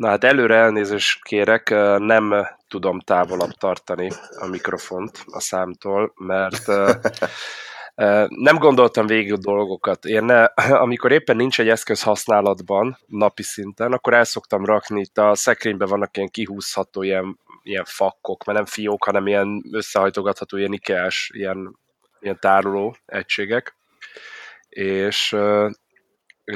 Na hát előre elnézést kérek, nem tudom távolabb tartani a mikrofont a számtól, mert nem gondoltam végig a dolgokat. Amikor éppen nincs egy eszköz használatban napi szinten, akkor el szoktam rakni, itt a szekrényben vannak ilyen kihúzható ilyen fakkok, mert nem fiók, hanem ilyen összehajtogatható, ilyen Ikea-s, ilyen tároló egységek. És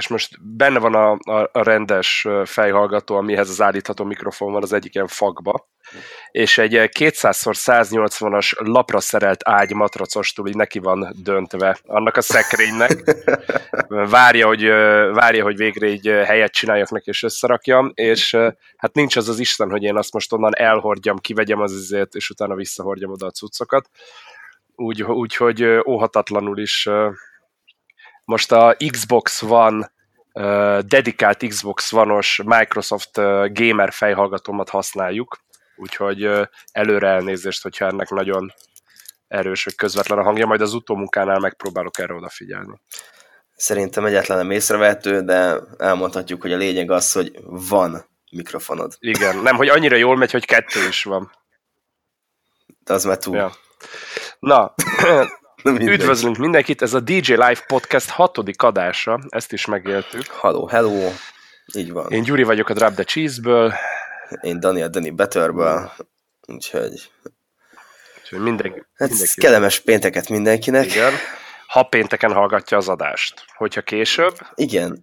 most benne van a rendes fejhallgató, amihez az állítható mikrofon van az egyik ilyen fakba, és egy 200x180-as lapra szerelt ágymatracostul így neki van döntve annak a szekrénynek. Várja, hogy végre így helyet csináljak neki, és összerakjam, és hát nincs az az Isten, hogy én azt most onnan elhordjam, kivegyem az izét, és utána visszahordjam oda a cuccokat. Úgyhogy óhatatlanul is... Most a Xbox One, dedikált Xbox One-os Microsoft gamer fejhallgatómat használjuk, úgyhogy előre elnézést, hogyha ennek nagyon erős, vagy közvetlen a hangja, majd az utómunkánál megpróbálok erre odafigyelni. Szerintem egyáltalán nem észrevehető, de elmondhatjuk, hogy a lényeg az, hogy van mikrofonod. Igen, nem, hogy annyira jól megy, hogy 2 is van. De az már túl. Ja. Na... Üdvözlünk mindenkit, ez a DJ Live Podcast 6. adása, ezt is megéltük. Hello, hello, így van. Én Gyuri vagyok a Drop the Cheese-ből. Én Dani a Dani Betörből, úgyhogy mindenki kellemes pénteket mindenkinek. Igen. Ha pénteken hallgatja az adást, hogyha később. Igen.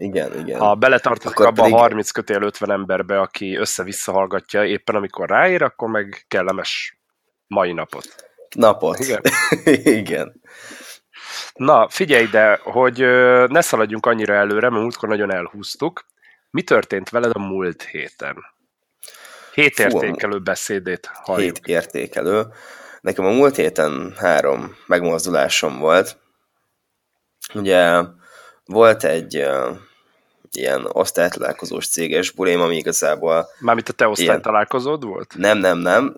Ha beletartatok abba pedig... a 30-50 emberbe, aki össze-vissza hallgatja éppen amikor ráér, akkor meg kellemes mai napot. Igen. Igen. Na, figyelj ide, hogy ne szaladjunk annyira előre, mert múltkor nagyon elhúztuk. Mi történt veled a múlt héten? Hétértékelő beszédét halljuk. Hétértékelő. Nekem a múlt héten 3 megmozdulásom volt. Ugye volt egy ilyen osztálytalálkozós céges bulém, ami igazából... Mármint a te osztálytalálkozód volt? Nem.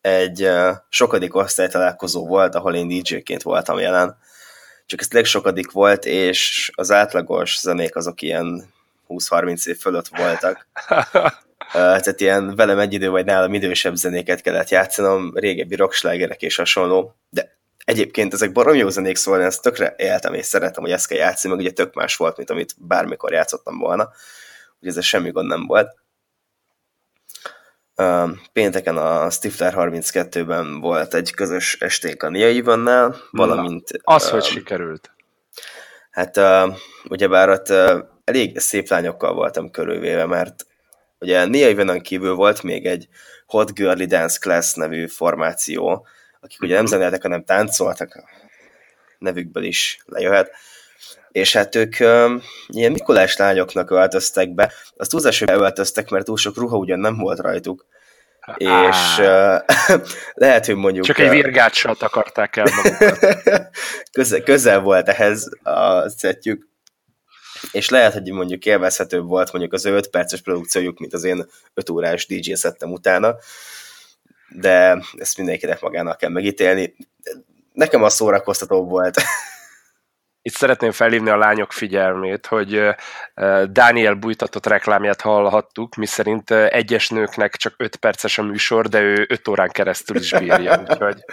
Egy sokadik osztálytalálkozó volt, ahol én DJ-ként voltam jelen. Csak ez legsokadik volt, és az átlagos zenék azok ilyen 20-30 év fölött voltak. Tehát ilyen velem egy idő, vagy nálam idősebb zenéket kellett játszanom, régebbi rockslágerek és hasonló. De egyébként ezek barom jó zenék, szóval én ezt tökre éltem, és szerettem, hogy ezt kell játszani, meg ugye tök más volt, mint amit bármikor játszottam volna. Ugye ez semmi gond nem volt. Pénteken a Stifler 32-ben volt egy közös esték a Nia Ivannál, valamint... Az, hogy sikerült. Hát ugyebár ott elég szép lányokkal voltam körülvéve, mert ugye Nia Ivannon kívül volt még egy Hot Girly Dance Class nevű formáció, akik ugye nem zenéltek, hanem táncoltak, nevükből is lejöhet. És hát ők ilyen Mikulás lányoknak öltöztek be. Azt túlzás, hogy beöltöztek, mert túl sok ruha ugyan nem volt rajtuk. És lehet, hogy mondjuk... Csak egy virgáccsalt akarták el magukat. közel volt ehhez a szettjük. És lehet, hogy mondjuk élvezhetőbb volt mondjuk az 5 perces produkciójuk, mint az én 5 órás DJ-szettem utána. De ezt mindenkinek magának kell megítélni. Nekem az szórakoztatóbb volt. Itt szeretném felhívni a lányok figyelmét, hogy Dániel bújtatott reklámját hallhattuk, miszerint egyes nőknek csak 5 perces a műsor, de ő 5 órán keresztül is bírja. Úgyhogy,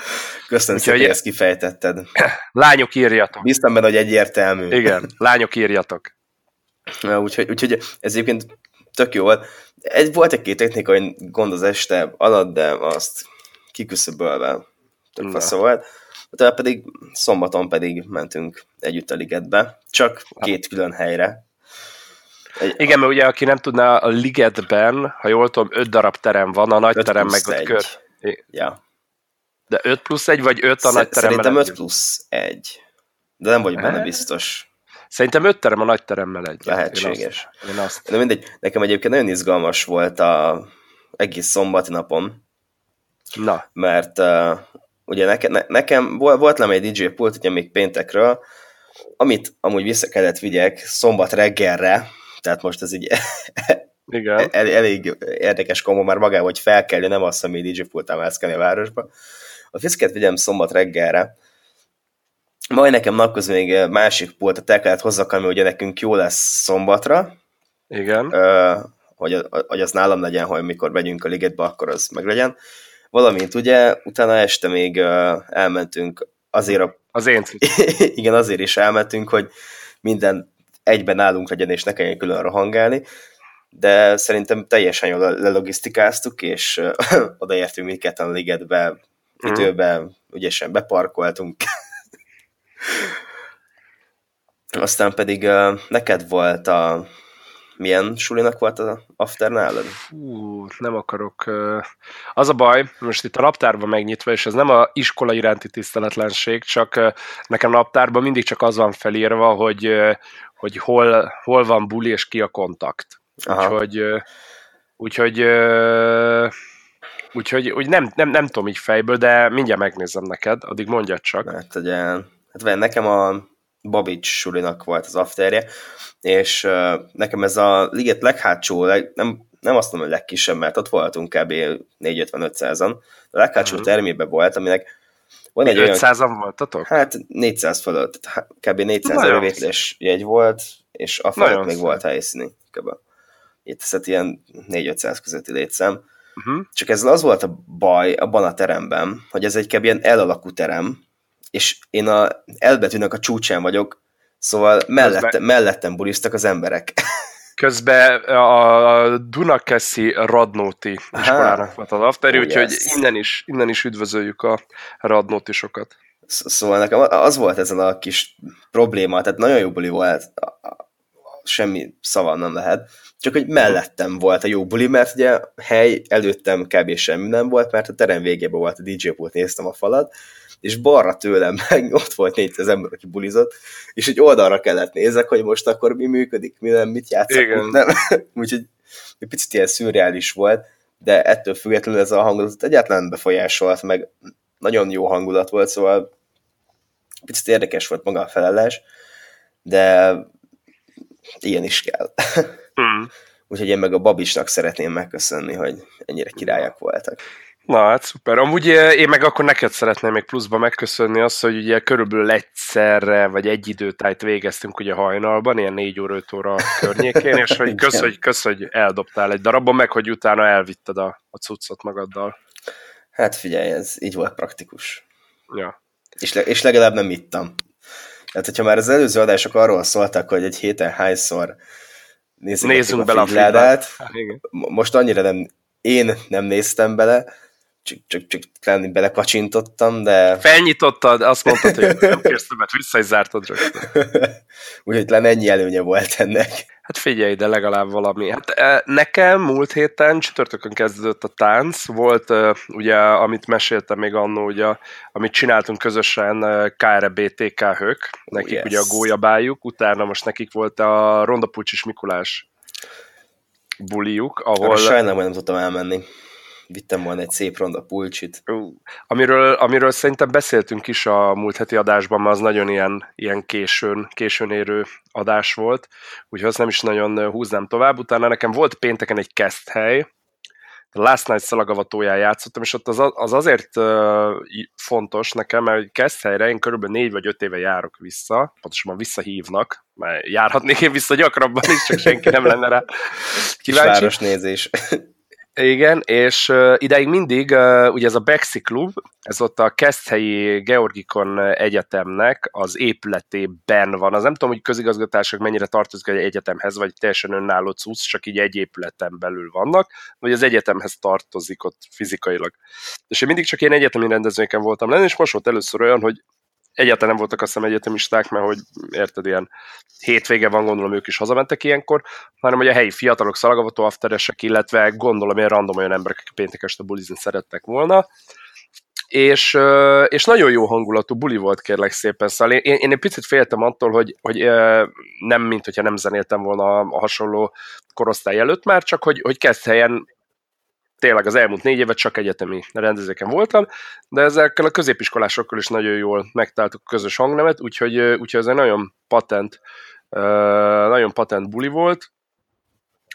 köszönöm szépen, hogy ezt kifejtetted. Lányok, írjatok. Bíztam benne, hogy egyértelmű. Igen, lányok, írjatok. Úgyhogy ez egyébként tök jó volt. Volt egy-két technikai gond az este alatt, de azt kiküszöbölve tök faszó volt. Utána pedig szombaton pedig mentünk együtt a ligetbe, csak 2 külön helyre. Igen, mert ugye aki nem tudná, a ligetben, ha jól tudom, 5 darab terem van, a nagy terem meg ott kör. Ja. De 5+1 vagy 5 a nagy teremmel? Szerintem 5+1, de nem vagyok benne biztos. Szerintem 5 terem a nagy teremmel egy. Lehetséges. De mindegy, nekem egyébként nagyon izgalmas volt a egész szombati napom, mert... Ugye nekem volt nem egy DJ pult, ugye még péntekről, amit amúgy vissza kellett vigyek szombat reggelre, tehát most ez így elég érdekes komó már magában, hogy fel kell, nem azt, ami DJ pultán mászkálni a városba. A fiszkát vigyem szombat reggelre, majd nekem napköz még másik pultot el kellett hozzak, ami ugye nekünk jó lesz szombatra. Igen. hogy az nálam legyen, hogy mikor megyünk a ligetbe, akkor az meg legyen. Valamint ugye, utána este még elmentünk azért az én igen, azért is elmentünk, hogy minden egyben nálunk legyen, és ne kelljen külön rohangálni, de szerintem teljesen jól lelogisztikáztuk, és odaértünk mindketten a ligetbe, időbe, ügyesen beparkoltunk. Aztán pedig neked volt a... Milyen sulinak volt az after nálad? Hú, nem akarok. Az a baj, most itt a naptárban megnyitva, és ez nem a iskola iránti tiszteletlenség, csak nekem naptárban mindig csak az van felírva, hogy hol van buli, és ki a kontakt. Úgyhogy nem tudom így fejből, de mindjárt megnézem neked, addig mondjad csak. Hát ugye, nekem a Babics Surinak volt az afterje, és nekem ez a liget leghátsó, nem azt mondom, hogy legkisebb, mert ott voltunk kb. 450-500-an, de a leghátsó termében volt, aminek van egy 500-an olyan... voltatok? Hát 400 fölött, kb. 400 elővételes jegy volt, és a fölött még volt helyszíni. Itt teszett ilyen 4-500 közötti létszám. Csak ezzel az volt a baj abban a teremben, hogy ez egy kb. Ilyen elalakú terem, és én a elbetűnek a csúcsán vagyok, szóval mellettem bulisztak az emberek. Közben a Dunakeszi Radnóti iskolának volt az afteri, úgyhogy innen is üdvözöljük a radnótisokat. Szóval nekem az volt ezen a kis probléma, tehát nagyon jó buli volt, semmi szavam nem lehet, csak hogy mellettem volt a jó buli, mert ugye hely előttem kb. Semmi nem volt, mert a terem végében volt a DJ pult, néztem a falat, és balra tőlem meg ott volt 400 ember, aki bulizott, és egy oldalra kellett nézek, hogy most akkor mi működik, mi nem, mit játszak, nem. Úgyhogy egy picit ilyen szürreális volt, de ettől függetlenül ez a hangulat egyáltalán befolyásolt, meg nagyon jó hangulat volt, szóval picit érdekes volt maga a felállás, de ilyen is kell. Úgyhogy én meg a Babicsnak szeretném megköszönni, hogy ennyire királyak voltak. Na, hát szuper. Amúgy én meg akkor neked szeretném még pluszba megköszönni azt, hogy ugye körülbelül egyszerre, vagy egy időtájt végeztünk ugye hajnalban, ilyen 4-5 óra környékén, és hogy kösz, hogy eldobtál egy darabban, meg hogy utána elvitted a cuccot magaddal. Hát figyelj, ez így volt praktikus. Ja. És legalább nem ittam. Tehát, hogyha már az előző adások arról szóltak, hogy egy héten hányszor nézzünk bele a figládát, most annyira én nem néztem bele, csak belekacsintottam, de... Felnyitottad, azt mondtad, hogy nem kérsz többet, vissza is zártad rögtön. Úgyhogy talán ennyi előnye volt ennek. Hát figyelj, de legalább valami. Hát nekem múlt héten csütörtökön kezdődött a tánc, volt ugye, amit meséltem még annó, ugye, amit csináltunk közösen KREBTK-hök, nekik ugye a gólyabájuk, utána most nekik volt a Rondapulcsis Mikulás buliuk, ahol... Sajnálom, hogy nem tudtam elmenni. Vittem volna egy szép ronda pulcsit. Amiről szerintem beszéltünk is a múlt heti adásban, mert az nagyon ilyen későn érő adás volt, úgyhogy azt nem is nagyon húznám tovább. Utána nekem volt pénteken egy Keszthely, a Last Night Szalagavatóján játszottam, és ott az azért fontos nekem, mert Keszthelyre én körülbelül 4 vagy 5 éve járok vissza, pontosabban visszahívnak, mert járhatnék én vissza gyakrabban is, csak senki nem lenne rá kíváncsi. Városnézés. Igen, és ideig mindig, ugye ez a Bexiklub, ez ott a Keszthelyi Georgikon Egyetemnek az épületében van. Az nem tudom, hogy közigazgatások mennyire tartozik egy egyetemhez, vagy teljesen önálló cucc, csak így egy épületen belül vannak, vagy az egyetemhez tartozik ott fizikailag. És én mindig csak ilyen egyetemi rendezvényeken voltam lenni, és most volt először olyan, hogy egyáltalán nem voltak azt hiszem egyetemisták, mert hogy érted, ilyen hétvége van, gondolom ők is hazamentek ilyenkor, hanem hogy a helyi fiatalok, szalagavató afteresek, illetve gondolom ilyen random olyan emberek, akik péntek este bulizni szerettek volna, és nagyon jó hangulatú buli volt, kérlek szépen, szóval én egy picit féltem attól, hogy nem, mint hogyha nem zenéltem volna a hasonló korosztály előtt már, csak hogy Keszthelyen tényleg az elmúlt 4 évet csak egyetemi rendezvényeken voltam, de ezekkel a középiskolásokkal is nagyon jól megtaláltuk a közös hangnemet, úgyhogy ez egy nagyon patent buli volt.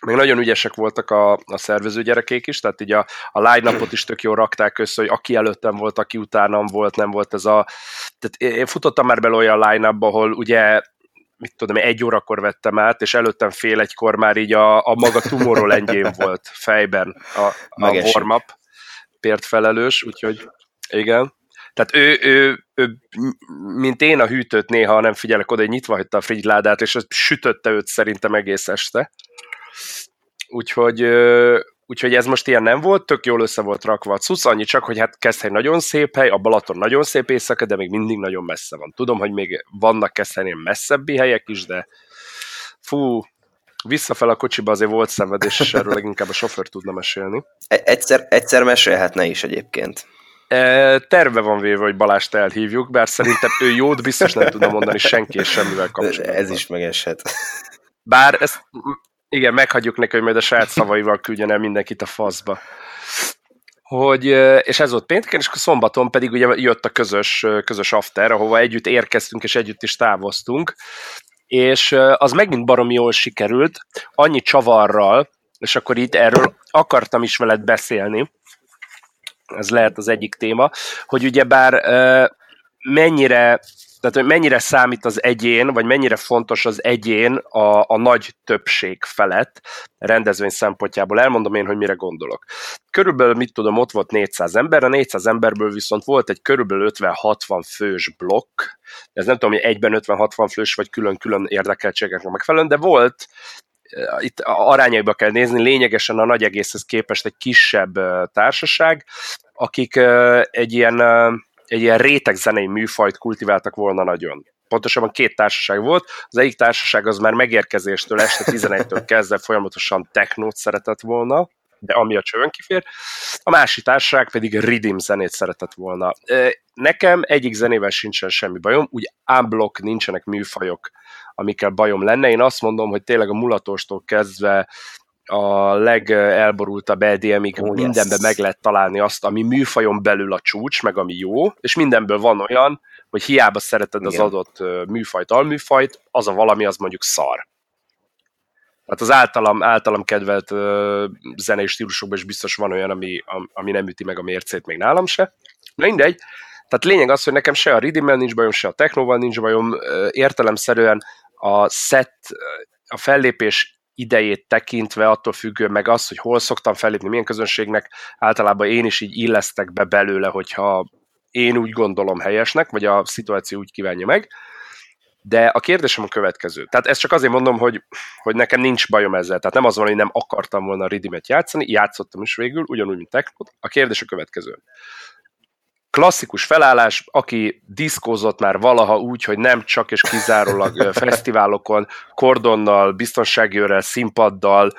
Még nagyon ügyesek voltak a szervező gyerekek is, tehát így a line-upot is tök jól rakták össze, hogy aki előttem volt, aki utánam volt, nem volt ez a... Tehát én futottam már bele olyan line-upba, ahol ugye mit tudom, 1 órakor vettem át, és előttem 1:30 már így a maga Tomorrowlandjén volt fejben a warm-up pért felelős, úgyhogy igen. Tehát ő, mint én a hűtőt néha nem figyelek oda, hogy nyitva hagyta a frigyládát, és sütötte őt szerintem egész este. Úgyhogy ez most ilyen nem volt, tök jól össze volt rakva a cucc, annyi csak, hogy hát Keszthely nagyon szép hely, a Balaton nagyon szép éjszaka, de még mindig nagyon messze van. Tudom, hogy még vannak Keszthelyen messzebbi helyek is, de fú, visszafel a kocsiba azért volt szenvedés, és erről leginkább a sofőr tudna mesélni. Egyszer mesélhetne is egyébként. Terve van véve, hogy Balást elhívjuk, bár szerintem ő jót biztos nem tudna mondani senki és semmivel kapcsolatban. Ez is megeshet. Bár ezt... Igen, meghagyjuk neki, hogy majd a saját szavaival küldjen el mindenkit a faszba. És ez volt pénteken, és akkor szombaton pedig ugye jött a közös after, ahova együtt érkeztünk, és együtt is távoztunk. És az megint baromi jól sikerült, annyi csavarral, és akkor itt erről akartam is veled beszélni, ez lehet az egyik téma, hogy ugyebár mennyire számít az egyén, vagy mennyire fontos az egyén a nagy többség felett rendezvény szempontjából. Elmondom én, hogy mire gondolok. Körülbelül, mit tudom, ott volt 400 ember, a 400 emberből viszont volt egy körülbelül 50-60 fős blokk. Ez nem tudom, hogy egyben 50-60 fős, vagy külön-külön érdekeltségeknek megfelelően, de volt, itt arányaiba kell nézni, lényegesen a nagy egészhez képest egy kisebb társaság, akik egy ilyen rétegzenei műfajt kultiváltak volna nagyon. Pontosabban 2 társaság volt, az egyik társaság az már megérkezéstől este 11-től kezdve folyamatosan technót szeretett volna, de ami a csövön kifér, a másik társaság pedig rhythm zenét szeretett volna. Nekem egyik zenével sincsen semmi bajom, úgy unblock nincsenek műfajok, amikkel bajom lenne. Én azt mondom, hogy tényleg a mulatóstól kezdve a legelborultabb EDM-ig mindenben meg lehet találni azt, ami műfajon belül a csúcs, meg ami jó, és mindenből van olyan, hogy hiába szereted az adott műfajt, alműfajt, az a valami, az mondjuk szar. Hát az általam kedvelt zenei stílusokban is biztos van olyan, ami nem üti meg a mércét, még nálam se. Na mindegy. Tehát lényeg az, hogy nekem se a rhythmmel nincs bajom, se a technóval nincs bajom, értelemszerűen a set, a fellépés idejét tekintve, attól függően meg az, hogy hol szoktam fellépni, milyen közönségnek, általában én is így illesztek be belőle, hogyha én úgy gondolom helyesnek, vagy a szituáció úgy kívánja meg. De a kérdésem a következő. Tehát ezt csak azért mondom, hogy nekem nincs bajom ezzel. Tehát nem az van, hogy nem akartam volna a riddimet játszani, játszottam is végül, ugyanúgy, mint technót. A kérdés a következő. Klasszikus felállás, aki diszkózott már valaha úgy, hogy nem csak és kizárólag fesztiválokon, kordonnal, biztonsági őrrel, színpaddal,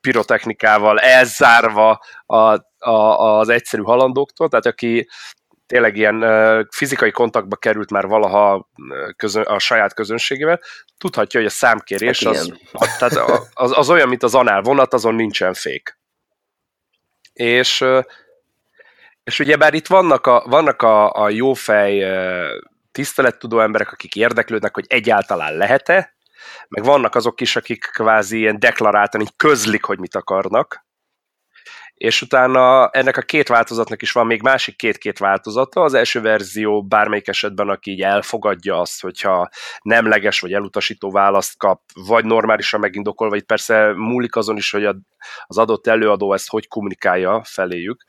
pirotechnikával elzárva az egyszerű halandóktól, tehát aki tényleg ilyen fizikai kontaktba került már valaha a saját közönségével, tudhatja, hogy a számkérés az olyan, mint az anál vonat, azon nincsen fék. És ugyebár itt vannak a jófej, tisztelettudó emberek, akik érdeklődnek, hogy egyáltalán lehet-e, meg vannak azok is, akik kvázi ilyen deklaráltan így közlik, hogy mit akarnak, és utána ennek a 2 változatnak is van még másik 2 változata. Az első verzió bármelyik esetben, aki így elfogadja azt, hogyha nemleges vagy elutasító választ kap, vagy normálisan megindokolva, itt persze múlik azon is, hogy az adott előadó ezt hogy kommunikálja feléjük,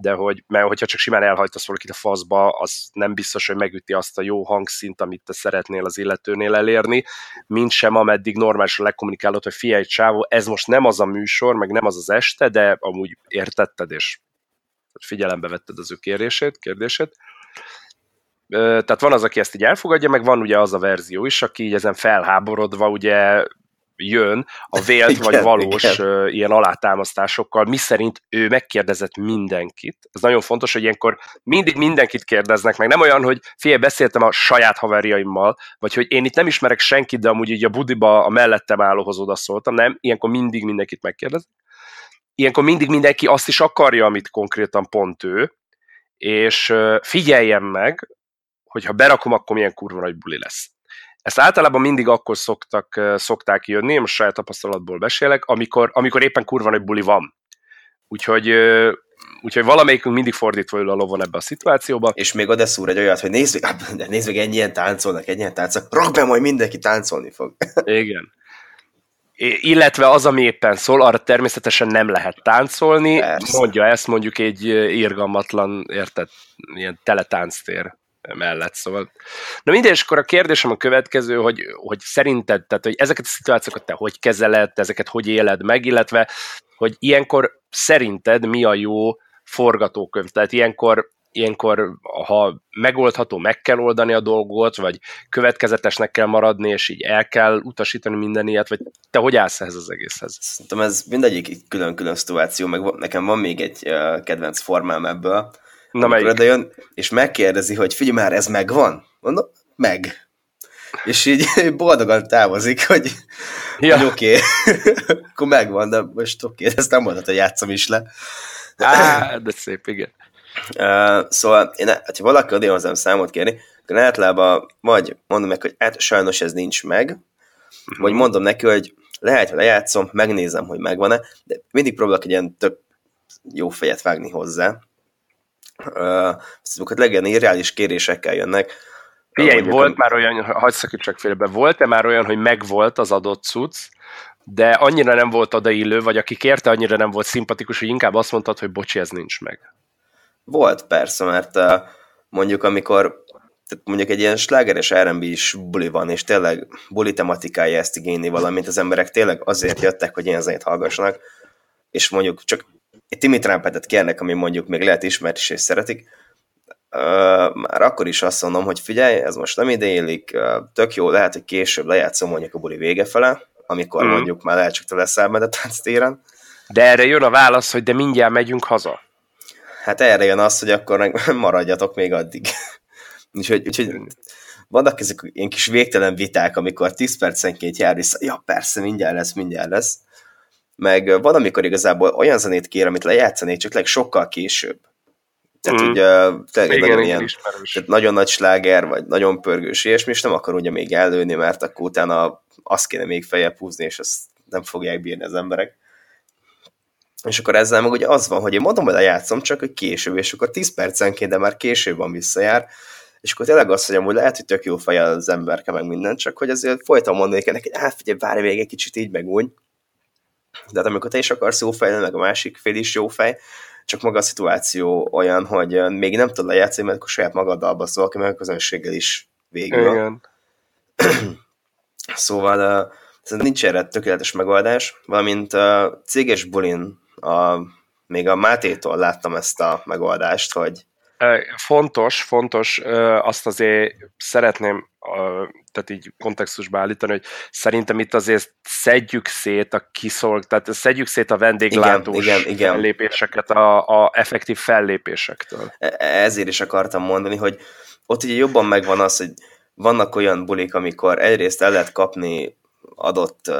de hogyha csak simán elhajtasz valakit a faszba, az nem biztos, hogy megüti azt a jó hangszint, amit te szeretnél az illetőnél elérni, mint sem ameddig normálisan lekommunikálod, hogy figyelj csávó, ez most nem az a műsor, meg nem az az este, de amúgy értetted, és figyelembe vetted az ő kérdését. Tehát van az, aki ezt így elfogadja, meg van ugye az a verzió is, aki így ezen felháborodva ugye jön a vélt vagy valós ilyen alátámasztásokkal, miszerint ő megkérdezett mindenkit. Ez nagyon fontos, hogy ilyenkor mindig mindenkit kérdeznek meg. Nem olyan, hogy figyelj, beszéltem a saját haverjaimmal, vagy hogy én itt nem ismerek senkit, de amúgy így a budiba a mellettem állóhoz odaszóltam. Nem, ilyenkor mindig mindenkit megkérdeznek. Ilyenkor mindig mindenki azt is akarja, amit konkrétan pont ő, és figyeljen meg, hogyha berakom, akkor milyen kurva nagy buli lesz. Ezt általában mindig akkor szokták jönni, én most saját tapasztalatból beszélek, amikor éppen kurva nagy buli van. Úgyhogy Úgyhogy valamelyikünk mindig fordítva ül a lovon ebbe a szituációba. És még oda szúr egy olyat, hogy nézd meg ennyien táncolnak, rakd be, majd mindenki táncolni fog. Igen. Illetve az, ami éppen szól, arra természetesen nem lehet táncolni. Persze. Mondja ezt mondjuk egy irgalmatlan, érted, ilyen teletánctér mellett, szóval. Na mindegy, és akkor a kérdésem a következő, hogy szerinted, tehát hogy ezeket a szituációkat te hogy kezeled, ezeket hogy éled meg, illetve hogy ilyenkor szerinted mi a jó forgatókönyv, tehát ilyenkor, ha megoldható, meg kell oldani a dolgot, vagy következetesnek kell maradni, és így el kell utasítani minden ilyet, vagy te hogy állsz ehhez az egészhez? Szerintem ez mindegyik külön-külön szituáció, meg nekem van még egy kedvenc formám ebből. Na melyik? Jön, és megkérdezi, hogy figyelj már, ez megvan? Mondom, meg. És így boldogan távozik, hogy, ja. Hogy oké, akkor megvan, de most oké, ezt nem mondhat, hogy játszom is le. De szép, igen. Szóval, ha valaki odél hozzám számot kérni, akkor általában vagy mondom meg, hogy hát sajnos ez nincs meg, vagy mondom neki, hogy lehet, ha lejátszom, megnézem, hogy megvan-e, de mindig próbálok egy ilyen tök jó fejet vágni hozzá. Szóval legyen irreális kérésekkel jönnek. Figyelj, volt már olyan, hadd szakítsak félbe, volt-e már olyan, hogy megvolt az adott cucc, de annyira nem volt odaillő, vagy aki kérte, annyira nem volt szimpatikus, hogy inkább azt mondtad, hogy bocsi, ez nincs meg. Volt persze, mert mondjuk amikor mondjuk egy ilyen slágeres R&B-s buli van, és tényleg buli tematikája ezt igényli, valamint az emberek tényleg azért jöttek, hogy ilyen zenét hallgassanak, és mondjuk csak egy Timmy Trumpetet kérnek, ami mondjuk még lehet ismert is, és szeretik, már akkor is azt mondom, hogy figyelj, ez most nem ideillik, tök jó, lehet, hogy később lejátszom mondjuk a buli vége fele, amikor mondjuk már lehet, csak te leszel menet a tánctéren. De erre jön a válasz, hogy de mindjárt megyünk haza. Hát erre jön az, hogy akkor maradjatok még addig. Úgyhogy vannak ezek ilyen kis végtelen viták, amikor 10 percenként jár vissza, ja persze, mindjárt lesz. Meg van, amikor igazából olyan zenét kér, amit lejátszanék, csak sokkal később. Tehát ugye nagyon ilyen, tehát nagyon nagy sláger, vagy nagyon pörgős, ilyesmi, és nem akar ugye még előni, mert akkor utána azt kéne még feljebb húzni, és azt nem fogják bírni az emberek. És akkor ezzel meg ugye az van, hogy én mondom, hogy lejátszom, csak hogy később, és akkor 10 percenként, de már később van visszajár, és akkor tényleg azt, hogy amúgy lehet, hogy tök jó fejjel az emberke, meg minden, csak hogy azért folyton mondani kell neki, figyelj, várj még egy kicsit így, meg úgy. De hát amikor te is akarsz jó fej, meg a másik fél is jó fej, csak maga a szituáció olyan, hogy még nem tud lejátszani, mert akkor saját magaddal baszol, meg a közönséggel is végül. Igen. Szóval nincs erre tökéletes megoldás, valamint céges bulin még a Mátétól láttam ezt a megoldást, hogy... Fontos, azt azért szeretném tehát így kontextusba állítani, hogy szerintem itt azért szedjük szét a vendéglátós fellépéseket a effektív fellépésektől. Ezért is akartam mondani, hogy ott ugye jobban megvan az, hogy vannak olyan bulik, amikor egyrészt el lehet kapni adott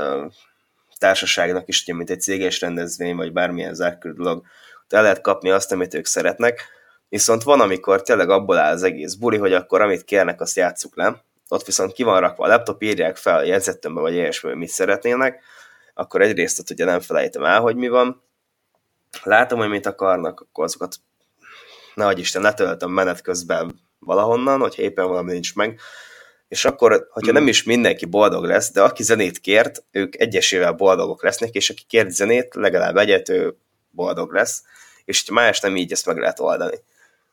társaságnak is, ugye, mint egy céges rendezvény, vagy bármilyen zárkörű dolog, el lehet kapni azt, amit ők szeretnek, viszont van, amikor tényleg abból áll az egész buli, hogy akkor amit kérnek, azt játsszuk le, ott viszont ki van rakva a laptop, írják fel a jegyzetömbe, vagy ilyesmi, mit szeretnének, akkor egyrészt ott ugye nem felejtem el, hogy mi van, látom, hogy mit akarnak, akkor azokat, nehogy Isten, letöltöm menet közben valahonnan, hogyha éppen valami nincs meg, és akkor, hogyha nem is mindenki boldog lesz, de aki zenét kért, ők egyesével boldogok lesznek, és aki kért zenét, legalább egyet, ő boldog lesz, és ha más nem, így ezt meg lehet oldani.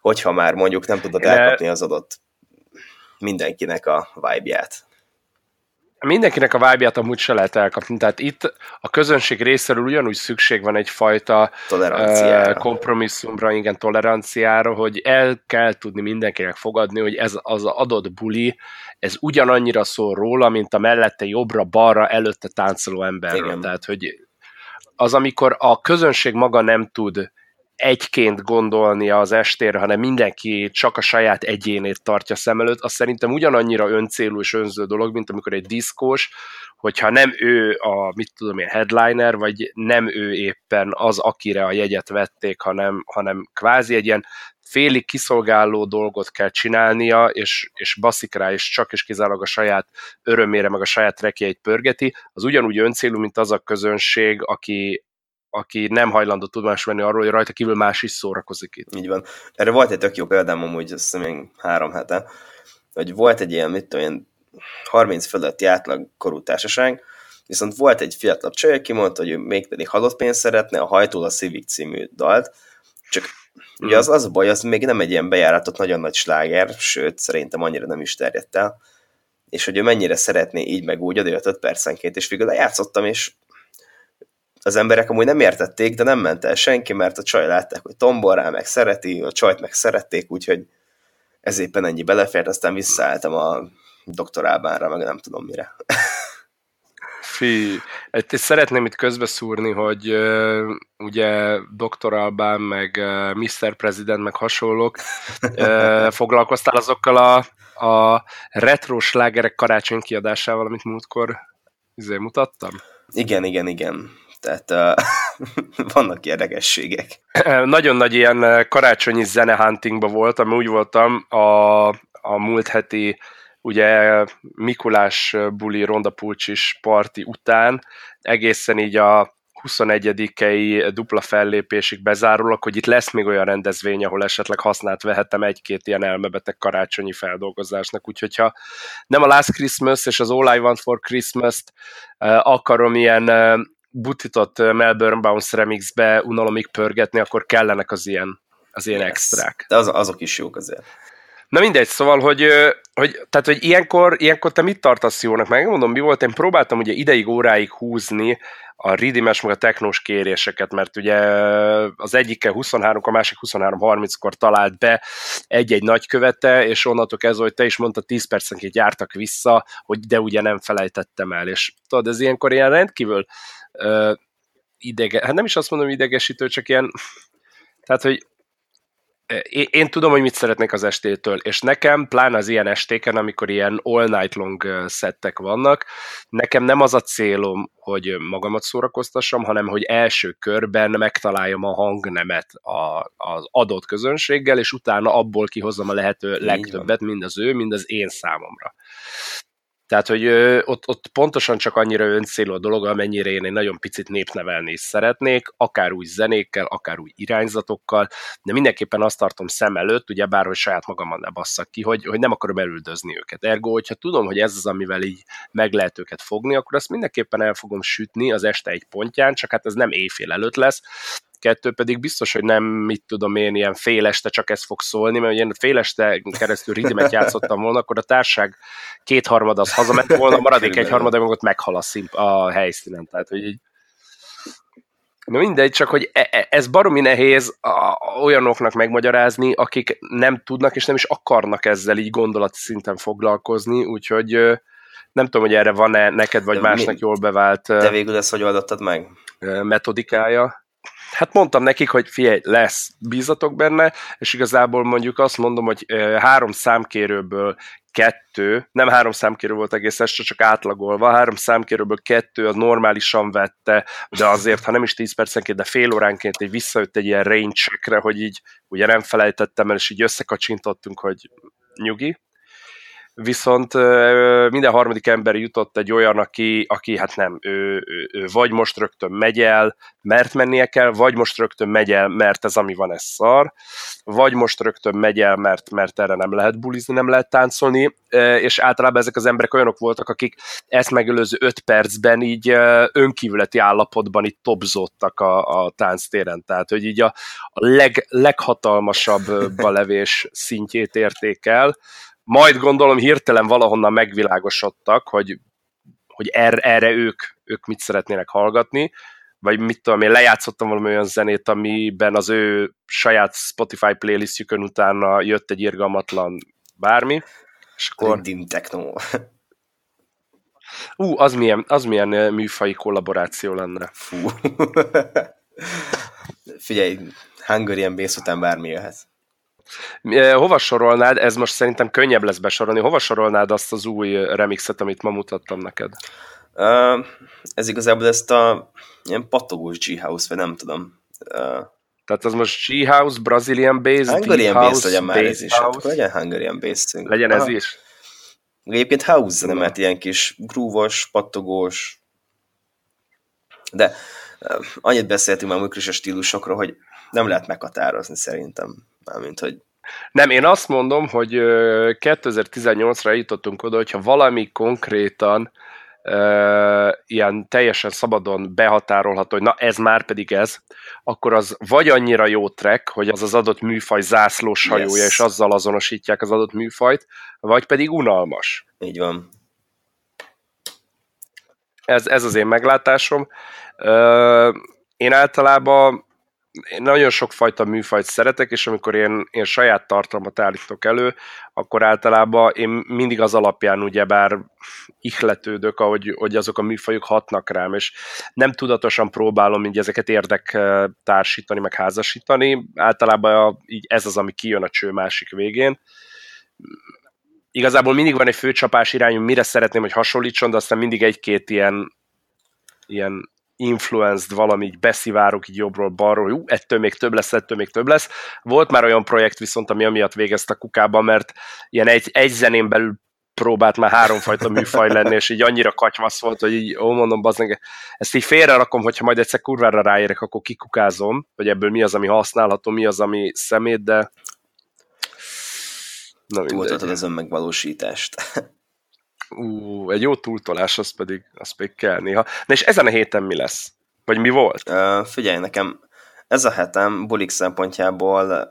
Hogyha már mondjuk nem tudod elkapni az adott mindenkinek a vibe-ját. Mindenkinek a vibe-ját amúgy se lehet elkapni, tehát itt a közönség részéről ugyanúgy szükség van egyfajta kompromisszumra, igen, toleranciára, hogy el kell tudni mindenkinek fogadni, hogy ez az adott buli, ez ugyanannyira szól róla, mint a mellette jobbra-balra előtte táncoló emberről. Igen. Tehát, hogy az, amikor a közönség maga nem tud egyként gondolnia az estére, hanem mindenki csak a saját egyénét tartja szem előtt, az szerintem ugyanannyira öncélú és önző dolog, mint amikor egy diszkós, hogyha nem ő a, headliner, vagy nem ő éppen az, akire a jegyet vették, hanem kvázi egy ilyen félig kiszolgáló dolgot kell csinálnia, és baszik rá, és csak és kizárólag a saját örömére, meg a saját rekjeit pörgeti, az ugyanúgy öncélú, mint az a közönség, aki aki nem hajlandó tudomásul venni arról, hogy rajta kívül más is szórakozik itt. Így van. Erre volt egy tök jó példám amúgy, azt hiszem én 3 hete, hogy volt egy ilyen, 30 fölötti átlagkorú társaság, viszont volt egy fiatalabb csaj, aki mondta, hogy ő mégpedig halott pénzt szeretne, a Hajtól a Civic című dalt, csak ugye az a baj, az még nem egy ilyen bejáratott nagyon nagy sláger, sőt, szerintem annyira nem is terjedt el, és hogy ő mennyire szeretné így meg úgy, adott 5 percenként, és végül lejátszottam, és az emberek amúgy nem értették, de nem ment el senki, mert a csaj látták, hogy tombol rá, meg szereti, a csajt meg szerették, úgyhogy ez éppen ennyi belefért, aztán visszaálltam a Dr. Albanra, meg nem tudom mire. Fí, szeretném itt közbeszúrni, hogy ugye Dr. Alban, meg Mr. President, meg hasonlók, foglalkoztál azokkal a retro slágerek karácsony kiadásával, amit múltkor mutattam? Igen. Tehát vannak érdekességek. Nagyon nagy ilyen karácsonyi zenehuntingba voltam, úgy voltam a múlt heti ugye Mikulás buli rondapulcsis parti után egészen így a 21-i dupla fellépésig bezárulok, hogy itt lesz még olyan rendezvény, ahol esetleg hasznát vehettem egy-két ilyen elmebeteg karácsonyi feldolgozásnak, úgyhogy ha nem a Last Christmas és az All I Want for Christmas-t akarom ilyen butított Melbourne Bounce remixbe unalomig pörgetni, akkor kellenek az ilyen yes, extrák. De azok is jók azért. Na mindegy, szóval, hogy ilyenkor te mit tartasz jónak? Megmondom, mi volt, én próbáltam ugye ideig, óráig húzni a ridimes, meg a technós kéréseket, mert ugye az egyikkel 23, a másik 23:30-kor talált be egy-egy nagykövete, és onnantól kezdve, hogy te is mondtad, 10 percenként jártak vissza, hogy de ugye nem felejtettem el, és tudod, ez ilyenkor ilyen rendkívül nem is azt mondom idegesítő, csak ilyen, tehát, hogy én tudom, hogy mit szeretnék az estétől, és nekem, pláne az ilyen estéken, amikor ilyen all night long szettek vannak, nekem nem az a célom, hogy magamat szórakoztassam, hanem, hogy első körben megtaláljam a hangnemet az adott közönséggel, és utána abból kihozzam a lehető legtöbbet, mind az ő, mind az én számomra. Tehát, hogy ott pontosan csak annyira öncélú a dolog, amennyire én egy nagyon picit népnevelni is szeretnék, akár új zenékkel, akár új irányzatokkal, de mindenképpen azt tartom szem előtt, ugye bárhogy saját magammal ne basszak ki, hogy nem akarom elüldözni őket. Ergo, hogyha tudom, hogy ez az, amivel így meg lehet őket fogni, akkor azt mindenképpen el fogom sütni az este egy pontján, csak hát ez nem éjfél előtt lesz, 2 pedig biztos, hogy nem, mit tudom én, ilyen fél este csak ez fog szólni, mert én fél este keresztül ritmet játszottam volna, akkor a társág 2/3 az hazament volna, maradék 1/3 meg ott meghal a helyszínen. Tehát, hogy így... Na mindegy, csak hogy ez baromi nehéz olyanoknak megmagyarázni, akik nem tudnak és nem is akarnak ezzel így gondolati szinten foglalkozni, úgyhogy nem tudom, hogy erre van-e neked vagy másnak jól bevált... Te végül ezt hogy oldottad meg? Metodikája. Hát mondtam nekik, hogy figyelj, lesz, bízatok benne, és igazából mondjuk azt mondom, hogy 3 számkérőből 2, nem 3 számkérő volt egész este, csak átlagolva, 3 számkérőből 2 az normálisan vette, de azért, ha nem is 10 percenként, de fél óránként így visszajött egy ilyen range checkre, hogy így ugye nem felejtettem el, és így összekacsintottunk, hogy nyugi. Viszont minden harmadik ember jutott egy olyan, aki hát nem, ő vagy most rögtön megy el, mert mennie kell, vagy most rögtön megy el, mert ez ami van, ez szar, vagy most rögtön megy el, mert erre nem lehet bulizni, nem lehet táncolni, és általában ezek az emberek olyanok voltak, akik ezt megelőző 5 percben így önkívületi állapotban így topzódtak a tánctéren, tehát hogy így a leghatalmasabb balevés szintjét érték el. Majd gondolom hirtelen valahonnan megvilágosodtak, hogy erre ők mit szeretnének hallgatni, vagy mit tudom, én lejátszottam valami olyan zenét, amiben az ő saját Spotify playlistjükön utána jött egy irgalmatlan bármi. És akkor... Dim techno. Az milyen műfai kollaboráció lenne. Fú. Figyelj, Hungarian Bass után bármi jöhet. Hova sorolnád, ez most szerintem könnyebb lesz besorolni, hova sorolnád azt az új remixet, amit ma mutattam neked? Ez igazából ezt a ilyen patogós G-House, vagy nem tudom. Tehát az most G-House, Brazilian Bass, Hungarian Bass legyen már ez is. Legyen Hungarian Bass. Legyen ez is. Egyébként house, nem, mert ilyen kis grúvos, patogós, de Annyit beszéltünk már működés a stílusokról, hogy nem lehet meghatározni szerintem. Mármint, hogy... Nem, én azt mondom, hogy 2018-ra jutottunk oda, hogyha valami konkrétan ilyen teljesen szabadon behatárolható, hogy na ez már pedig ez, akkor az vagy annyira jó track, hogy az az adott műfaj zászlós hajója, yes, és azzal azonosítják az adott műfajt, vagy pedig unalmas. Így van. Ez az én meglátásom. Én általában nagyon sokfajta műfajt szeretek, és amikor én saját tartalmat állítok elő, akkor általában én mindig az alapján ugyebár ihletődök, hogy azok a műfajok hatnak rám, és nem tudatosan próbálom így ezeket érdektársítani, meg házasítani. Általában így ez az, ami kijön a cső másik végén. Igazából mindig van egy főcsapás irányú, mire szeretném, hogy hasonlítson, de aztán mindig egy-két ilyen influenced valami, így beszivárok így jobbról-balról, ettől még több lesz, Volt már olyan projekt viszont, ami amiatt végezte a kukába, mert ilyen egy zenén belül próbált már háromfajta műfaj lenni, és így annyira katyvasz volt, hogy így, mondom, bazdmeg, ezt így félre rakom, hogyha majd egyszer kurvára ráérek, akkor kikukázom, hogy ebből mi az, ami használható, mi az, ami szemét, de... Túltoltad az önmegvalósítást. Egy jó túltolás, az pedig kell néha. Na és ezen a héten mi lesz? Vagy mi volt? Figyelj, nekem ez a hetem bulik szempontjából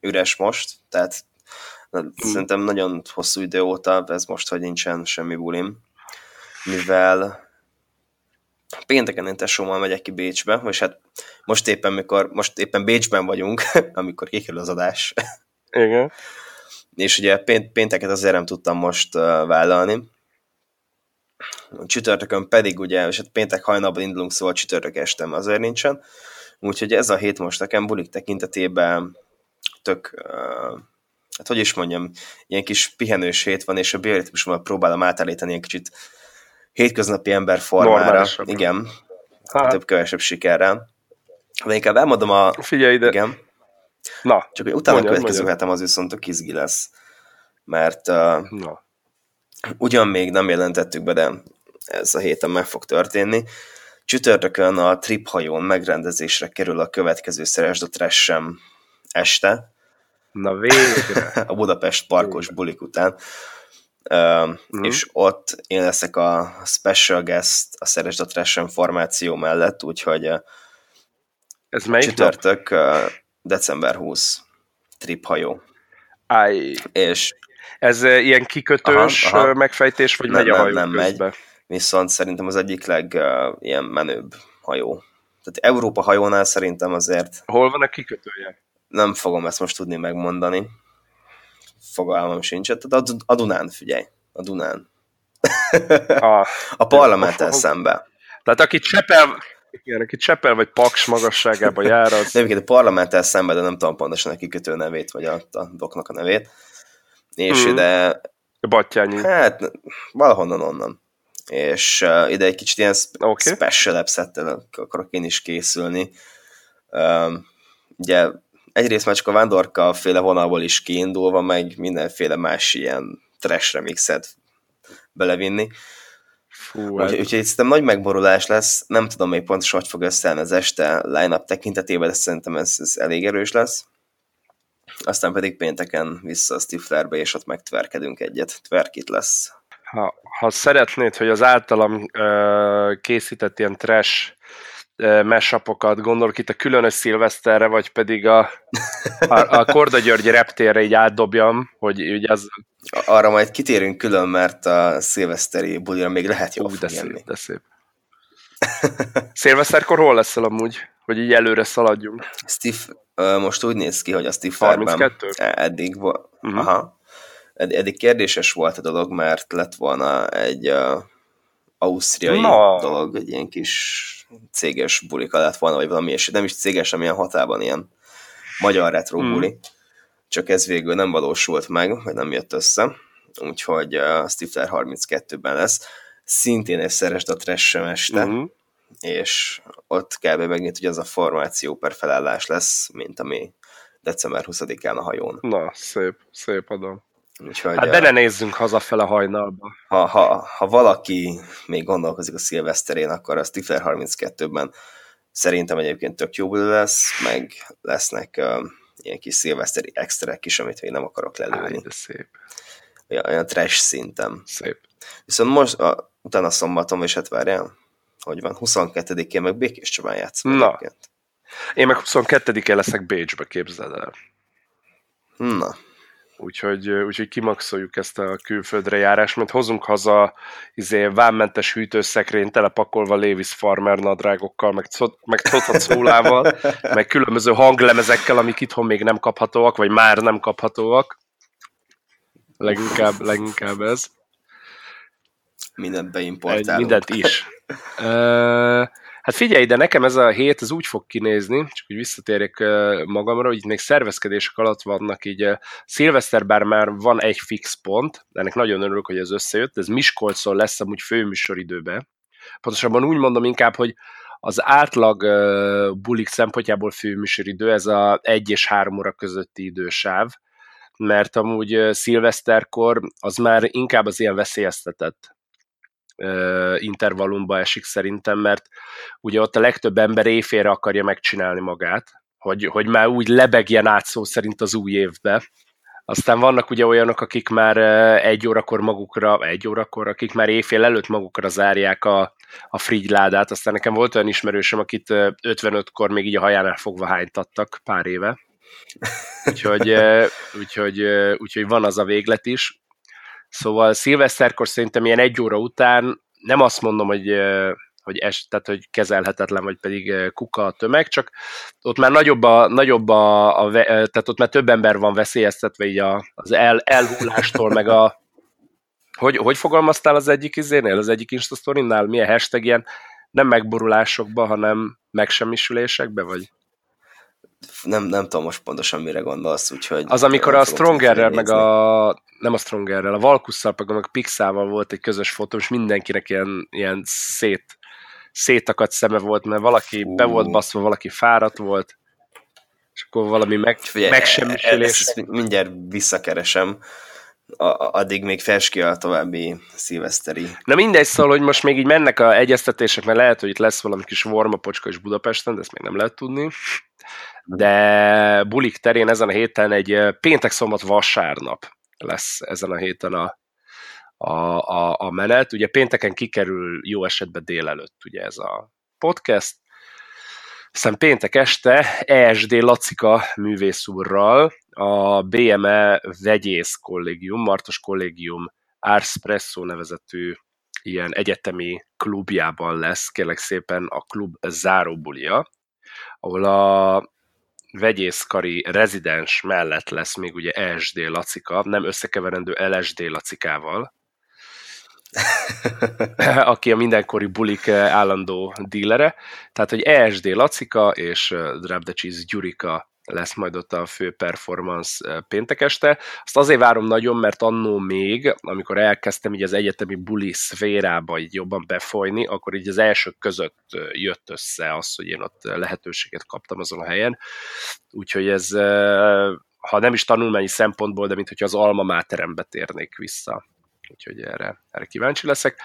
üres most, tehát szerintem nagyon hosszú idő óta ez most, hogy nincsen semmi bulim, mivel pénteken én tesómmal megyek ki Bécsbe, és hát most éppen Bécsben vagyunk, amikor kikerül az adás. Igen. És ugye pénteket azért nem tudtam most vállalni. Csütörtökön pedig ugye, és hát péntek hajnalban indulunk, szóval csütörtök estem azért nincsen. Úgyhogy ez a hét most nekem bulik tekintetében tök, hát hogy is mondjam, ilyen kis pihenős hét van, és a bioritmusommal próbálom átállítani egy kicsit hétköznapi ember formára. Igen, több-kevesebb sikerrel. De inkább elmondom a... Figyelj ide! Igen. Na, csak hogy utána következő hetem az viszont a kizgi lesz, mert ugyan még nem jelentettük be, de ez a héten meg fog történni. Csütörtökön a Trip hajón megrendezésre kerül a következő Szeresda Thresham este. Na végre! A Budapest Parkos bulik után. És ott én leszek a special guest a Szeresda Thresham formáció mellett, úgyhogy ez melyik csütörtök... Nap? December 20. Trip hajó. És ez ilyen kikötős megfejtés, vagy nem, megy a hajó nem közbe? Megy, viszont szerintem az egyik ilyen menőbb hajó. Tehát Európa hajónál szerintem azért... Hol van a kikötője? Nem fogom ezt most tudni megmondani. Fogalmam sincs. Tehát a Dunán, figyelj. A Dunán. A parlamenttel szembe. Tehát aki Csepel... Igen, aki Csepel vagy Paks magasságában jár az... De egyébként a parlamenttel szemben, de nem tudom pontosan a kikötő nevét, vagy a doknak a nevét. És ide... Battyányi. Hát, valahonnan onnan. És ide egy kicsit ilyen special episode-tel akarok én is készülni. Ugye egyrészt már csak a Vándorka féle vonalból is kiindulva, meg mindenféle más ilyen trash remixet belevinni. Úgyhogy szerintem nagy megborulás lesz, nem tudom még pontosan, hogy fog összeállni az este line-up tekintetében, de szerintem ez elég erős lesz. Aztán pedig pénteken vissza a Stiflerbe, és ott megtverkedünk egyet. Tverkit lesz. Ha szeretnéd, hogy az általam készített ilyen trash mashupokat, gondolok itt a különös szilveszterre, vagy pedig a Korda György reptérre így átdobjam, hogy ugye az... Arra majd kitérünk külön, mert a szilveszteri bulira még lehet jól fog jönni. De szép. Szilveszterkor hol leszel amúgy? Hogy így előre szaladjunk. Most úgy néz ki, hogy a Stiflerben 32? Eddig volt. Eddig kérdéses volt a dolog, mert lett volna egy ausztriai dolog, egy ilyen kis céges bulika lett volna, vagy valami, és nem is céges, hanem ilyen hatában ilyen magyar retro buli. Csak ez végül nem valósult meg, vagy nem jött össze. Úgyhogy a Stifler 32-ben lesz. Szintén egy Szeresda Thresham este, és ott kb. Megint ugye az a formáció per felállás lesz, mint ami december 20-án a hajón. Na, szép, szép adom. Úgyhogy hát belenézzünk hazafele hajnalba. Ha valaki még gondolkozik a szilveszterén, akkor a Stifler 32-ben szerintem egyébként tök jó lesz, meg lesznek ilyen kis szilveszteri extrák is, amit még nem akarok lelőni. Áj, de szép. Olyan trash szinten. Szép. Viszont most, utána szombaton, és hát várjál, hogy van, 22-én meg Békés Csabán játszom. Na. Egyébként. Én meg 22-én leszek Bécsbe, képzeld el. Na. Úgyhogy kimaxoljuk ezt a külföldre járást, mert hozunk haza vámmentes hűtőszekrény telepakolva Lewis Farmer nadrágokkal, meg cotacólával, meg különböző hanglemezekkel, amik itthon még nem kaphatóak, vagy már nem kaphatóak. Leginkább ez. Mindent beimportálunk. Mindent is. Hát figyelj, de nekem ez a hét ez úgy fog kinézni, csak hogy visszatérjek magamra, hogy itt még szervezkedések alatt vannak így. Szilveszter bár már van egy fix pont, ennek nagyon örülök, hogy ez összejött, ez Miskolcon lesz amúgy főműsoridőben. Pontosabban úgy mondom inkább, hogy az átlag bulik szempontjából főműsoridő, ez a 1 és 3 óra közötti idősáv, mert amúgy szilveszterkor az már inkább az ilyen veszélyeztetett intervallumba esik szerintem, mert ugye ott a legtöbb ember éjfélre akarja megcsinálni magát, hogy már úgy lebegjen át szó szerint az új évbe. Aztán vannak ugye olyanok, akik már akik már éjfél előtt magukra zárják a frigyládát. Aztán nekem volt olyan ismerősöm, akit 55-kor még így a hajánál fogva hánytattak pár éve. Úgyhogy van az a véglet is. Szóval szilveszterkor szerintem ilyen 1 óra után, nem azt mondom, hogy kezelhetetlen, vagy pedig kuka a tömeg, csak ott már tehát ott már több ember van veszélyeztetve így az elhullástól, meg a... Hogy fogalmaztál az egyik izénél, az egyik Instastory-nál? Milyen hashtag ilyen? Nem megborulásokba, hanem megsemmisülésekbe, vagy... Nem tudom most pontosan mire gondolsz, úgyhogy... Az, amikor a Strongerrel, meg a... Nem a Strongerrel, a Valkusszal, meg a Pixával volt egy közös fotó, és mindenkinek ilyen szétakadt szeme volt, mert valaki be volt baszva, valaki fáradt volt, és akkor valami megsemmisülés. Ezt mindjárt visszakeresem. Addig még fels ki a további szilveszteri. Na mindegy, szóval, hogy most még így mennek a egyeztetések, mert lehet, hogy itt lesz valami kis vormapocska is Budapesten, de ezt még nem lehet tudni. De bulik terén ezen a héten egy péntek-szombat-vasárnap lesz ezen a héten a menet. Ugye pénteken kikerül jó esetben délelőtt ugye ez a podcast. Aztán péntek este ESD Lacika művész úrral a BME Vegyész Kollégium, Martos Kollégium Arspresso nevezetű ilyen egyetemi klubjában lesz, kérlek szépen, a klub záróbulia, ahol a vegyészkari rezidens mellett lesz még ugye ESD Lacika, nem összekeverendő LSD Lacikával, aki a mindenkori bulik állandó dílere. Tehát, hogy ESD Lacika és Drop the Cheese Gyurika lesz majd ott a fő performance péntek este. Azt azért várom nagyon, mert annó még, amikor elkezdtem így az egyetemi buli szférába így jobban befolyni, akkor így az elsők között jött össze az, hogy én ott lehetőséget kaptam azon a helyen. Úgyhogy ez, ha nem is tanulmányi szempontból, de mintha az alma máterembe térnék vissza. Úgyhogy erre kíváncsi leszek.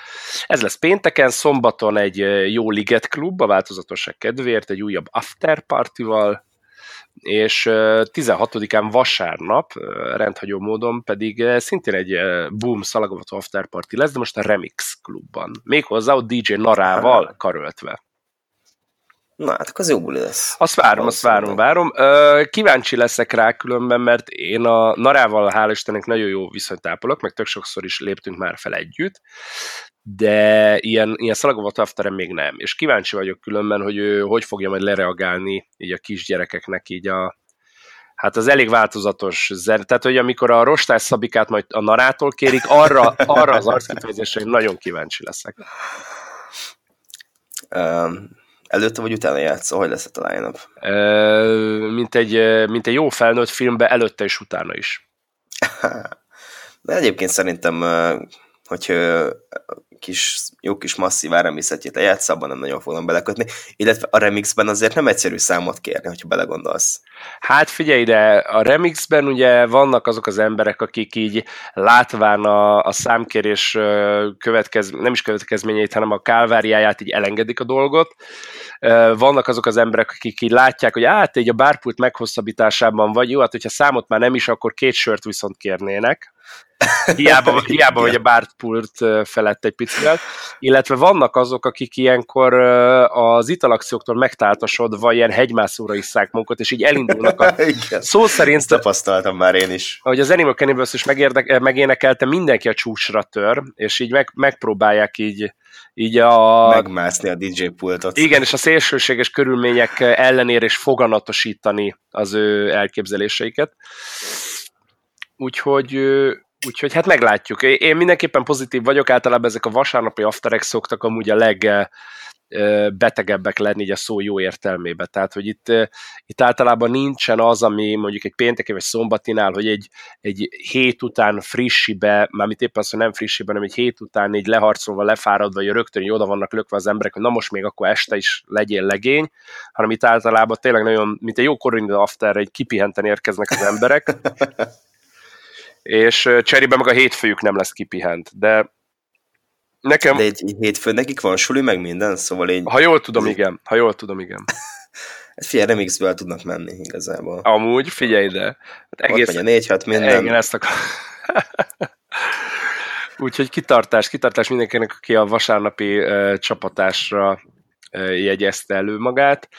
Ez lesz pénteken, szombaton egy jó ligetklub, a változatosság kedvéért, egy újabb afterpartival, és 16-án vasárnap rendhagyó módon pedig szintén egy boom szalagolható afterparty lesz, de most a Remix klubban. Méghozzá a DJ Narával karöltve. Na, hát akkor az jó buli lesz. Azt várom. Kíváncsi leszek rá különben, mert én a Narával, hál' Istennek, nagyon jó viszonyt ápolok, meg tök sokszor is léptünk már fel együtt, de ilyen szalagovat afteren még nem. És kíváncsi vagyok különben, hogy ő hogy fogja majd lereagálni így a kisgyerekeknek így hát az elég változatos zene. Tehát, hogy amikor a Rostás Szabikát majd a Narától kérik, arra az arckifejezésre én nagyon kíváncsi leszek. Előtte vagy utána játszol? Hogy lesz a line-up? Mint egy jó felnőtt filmbe előtte és utána is. De egyébként szerintem, hogy jó kis masszív áramészetjét lejátsz, abban nem nagyon fogom belekötni. Illetve a remixben azért nem egyszerű számot kérni, hogyha belegondolsz. Hát figyelj ide, a remixben ugye vannak azok az emberek, akik így látván a számkérés nem is következményeit, hanem a kálváriáját így elengedik a dolgot. Vannak azok az emberek, akik így látják, hogy hát így a bárpult meghosszabbításában vagy, jó, hát hogyha számot már nem is, akkor két sört viszont kérnének. Hiába vagy a bárpult felett egy picit. Illetve vannak azok, akik ilyenkor az italakcióktól megtáltasodva ilyen hegymászóra isszák munkat, és így elindulnak a... Szó szerint... Ezt tapasztaltam már én is. Ahogy az Animal Cannibals is megénekelte, mindenki a csúcsra tör, és így megpróbálják így a... megmászni a DJ pultot. Igen, és a szélsőséges körülmények ellenére is foganatosítani az ő elképzeléseiket. Úgyhogy hát meglátjuk. Én mindenképpen pozitív vagyok, általában ezek a vasárnapi afterek szoktak amúgy a legbetegebbek lenni, így a szó jó értelmében. Tehát, hogy itt általában nincsen az, ami mondjuk egy pénteki vagy szombatinál, hogy egy hét után frissibe, mármint éppen az, hogy nem frissibe, hanem egy hét után így leharcolva, lefáradva, vagy rögtön így oda vannak lökve az emberek, hogy na most még akkor este is legyél legény, hanem itt általában tényleg nagyon, mint egy jó koronidő afterre, így kipihenten érkeznek az emberek. És cserébe meg a hétfőjük nem lesz kipihent, de nekem... De egy hétfő, nekik van suli, meg minden, szóval így... Ha jól tudom, igen. Figyelj, remixből tudnak menni igazából. Amúgy, figyelj ide. Egész... Ott megy a 4-6 minden. Igen, ezt akar... Úgyhogy kitartás mindenkinek, aki a vasárnapi csapatásra jegyezte elő magát.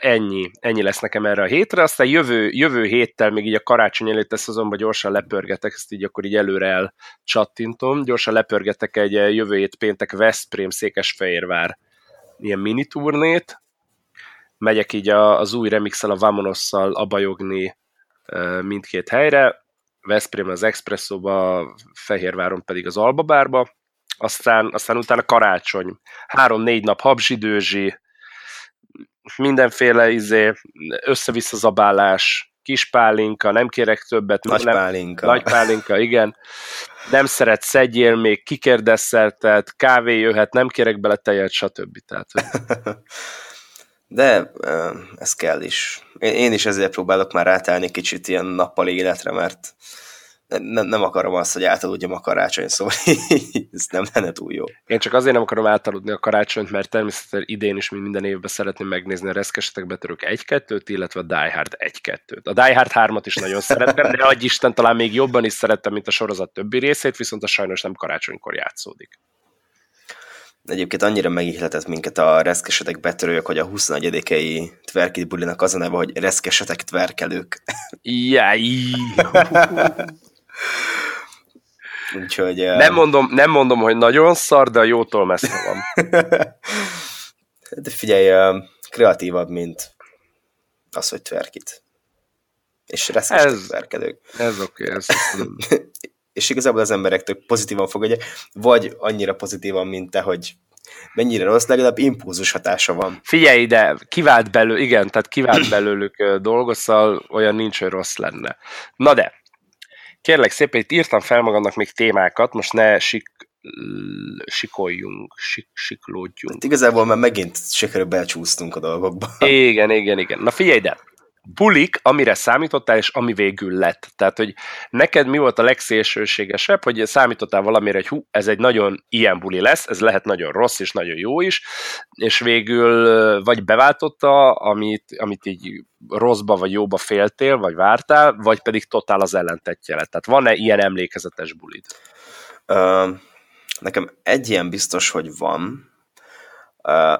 Ennyi lesz nekem erre a hétre, aztán jövő héttel még így a karácsony előtt ezt azonban gyorsan lepörgetek, ezt így akkor így előre elcsattintom, gyorsan lepörgetek egy jövő hét péntek Veszprém Székesfehérvár ilyen mini turnét, megyek így az új remixel, a Vamonosszal abajogni mindkét helyre, Veszprém az Expresszóba, Fehérváron pedig az Alba Bárba, aztán utána karácsony, 3-4 nap habzsidőzsi, mindenféle össze-vissza zabálás, kis pálinka, nem kérek többet. Nagy pálinka, igen. Nem szeret, szedjél még, kikérdezz szertet, kávé jöhet, nem kérek bele tejet, stb. Tehát, hogy... De ez kell is. Én is ezért próbálok már rátállni kicsit ilyen nappali életre, mert nem akarom azt, hogy átaludjam a karácsony, szóval ez nem lenne túl jó. Én csak azért nem akarom átaludni a karácsonyt, mert természetesen idén is, mint minden évben szeretném megnézni a Reszkessetek betörők 1-2-t, illetve a Die Hard 1-2-t. A Die Hard 3-at is nagyon szerettem, de adj Isten, talán még jobban is szerettem, mint a sorozat többi részét, viszont a sajnos nem karácsonykor játszódik. Egyébként annyira megihletett minket a Reszkessetek betörők, hogy a 24-i Tverkit bulinak az a neve, hogy Reszkessetek tverkelők. Úgyhogy, nem mondom, hogy nagyon szar, de a jótól messze van. De figyelj, kreatívabb, mint az, hogy tverkit. És reszkestek tverkelők. Ez oké. És igazából az emberek tök pozitívan fogadják, vagy annyira pozitívan, mint te, hogy mennyire rossz, legalább impulzus hatása van. Figyelj ide, kivált belőlük dolgozzal, olyan nincs, hogy rossz lenne. Na de, kérlek szépen, itt írtam fel magamnak még témákat, most ne siklódjunk. Hát igazából már megint sikerül belcsúsztunk a dolgokba. Igen. Na figyelj ide! Bulik, amire számítottál, és ami végül lett. Tehát, hogy neked mi volt a legszélsőségesebb, hogy számítottál valamire, hogy hú, ez egy nagyon ilyen buli lesz, ez lehet nagyon rossz és nagyon jó is, és végül vagy beváltotta, amit így rosszba vagy jóba féltél, vagy vártál, vagy pedig totál az ellentetje lett. Tehát van-e ilyen emlékezetes bulid? Nekem egy ilyen biztos, hogy van,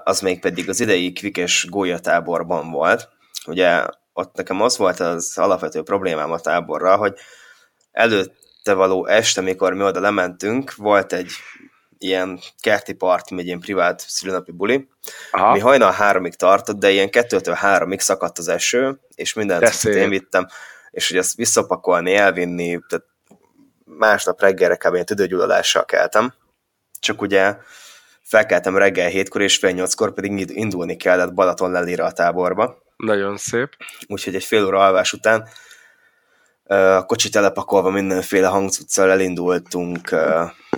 az még pedig az idei kvikes gólyatáborban volt. Ugye ott nekem az volt az alapvető problémám a táborral, hogy előtte való este, amikor mi oda lementünk, volt egy ilyen kerti parti, egy ilyen privát szülinapi buli, ami hajnal 3-ig tartott, de ilyen 2-3-ig szakadt az eső, és mindent én vittem, és hogy ezt visszapakolni, elvinni, tehát másnap reggelre kb. Ilyen tüdőgyulladással keltem, csak ugye felkeltem reggel 7-kor, és fél 8-kor pedig indulni kellett Balaton lelére a táborba. Nagyon szép. Úgyhogy egy fél óra alvás után a kocsit elepakolva mindenféle hangcuccal elindultunk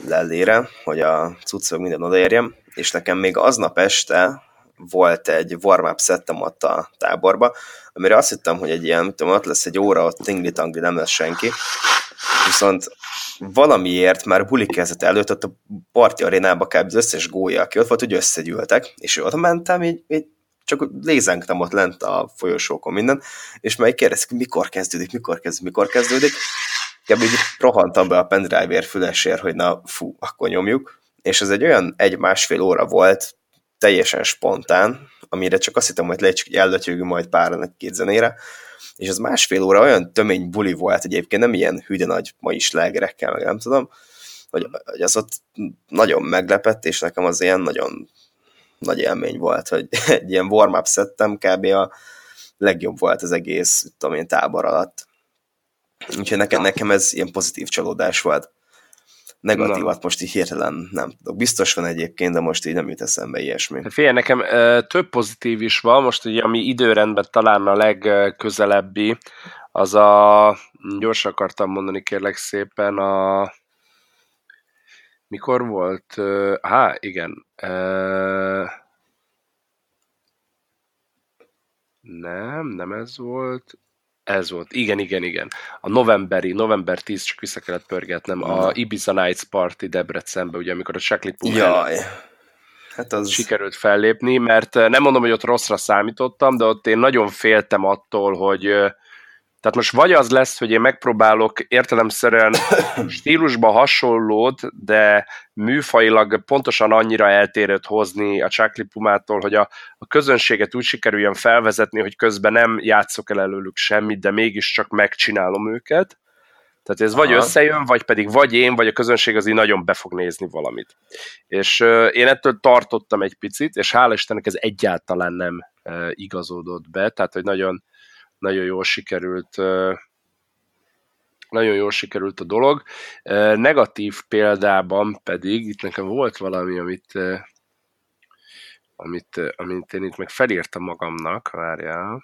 lellére, hogy a cuccok minden odaérjem, és nekem még aznap este volt egy warm-up szettem ott a táborba, amire azt hittem, hogy egy ilyen, mit tudom, ott lesz egy óra, ott tingli-tangli, nem lesz senki, viszont valamiért már buli kezdete előtt ott a parti arénába kb. Az összes gólya, aki ott volt, hogy összegyűltek, és oda mentem, így csak lézenktem ott lent a folyosókon minden, és már így kérdezik, mikor kezdődik, kb. Így rohantam be a pendrive-ér fülesért, hogy na, fú, akkor nyomjuk, és ez egy olyan 1-1,5 óra volt, teljesen spontán, amire csak azt hittem, hogy ellötyögünk majd páran egy-két zenére, és az 1,5 óra olyan tömény buli volt egyébként, nem ilyen hűde nagy mai slágerekkel, meg nem tudom, hogy az ott nagyon meglepett, és nekem az ilyen nagyon nagy élmény volt, hogy egy ilyen warm-up szettem kb. A legjobb volt az egész, tudom én, tábor alatt. Úgyhogy nekem ez ilyen pozitív csalódás volt. Negatívat most így hirtelen nem tudok. Biztos van egyébként, de most így nem jut eszembe ilyesmi. Félj, nekem több pozitív is van, most ugye ami időrendben talán a legközelebbi, az a, gyorsan akartam mondani kérlek szépen, a mikor volt? Nem ez volt. Ez volt, igen. A november 10, csak vissza kellett pörgetnem, a Ibiza Nights Party Debrecenbe, ugye, amikor a Csaklipú hát az... sikerült fellépni, mert nem mondom, hogy ott rosszra számítottam, de ott én nagyon féltem attól, hogy tehát most vagy az lesz, hogy én megpróbálok értelemszerűen stílusba hasonlót, de műfajilag pontosan annyira eltérőt hozni a Csáklipumától, hogy a közönséget úgy sikerüljön felvezetni, hogy közben nem játszok el előlük semmit, de mégiscsak megcsinálom őket. Tehát ez vagy összejön, vagy pedig vagy én, vagy a közönség az így nagyon be fog nézni valamit. És én ettől tartottam egy picit, és hála Istennek ez egyáltalán nem igazodott be, tehát hogy nagyon jól sikerült a dolog. Negatív példában pedig, itt nekem volt valami, amit én itt meg felírtam magamnak, várjál.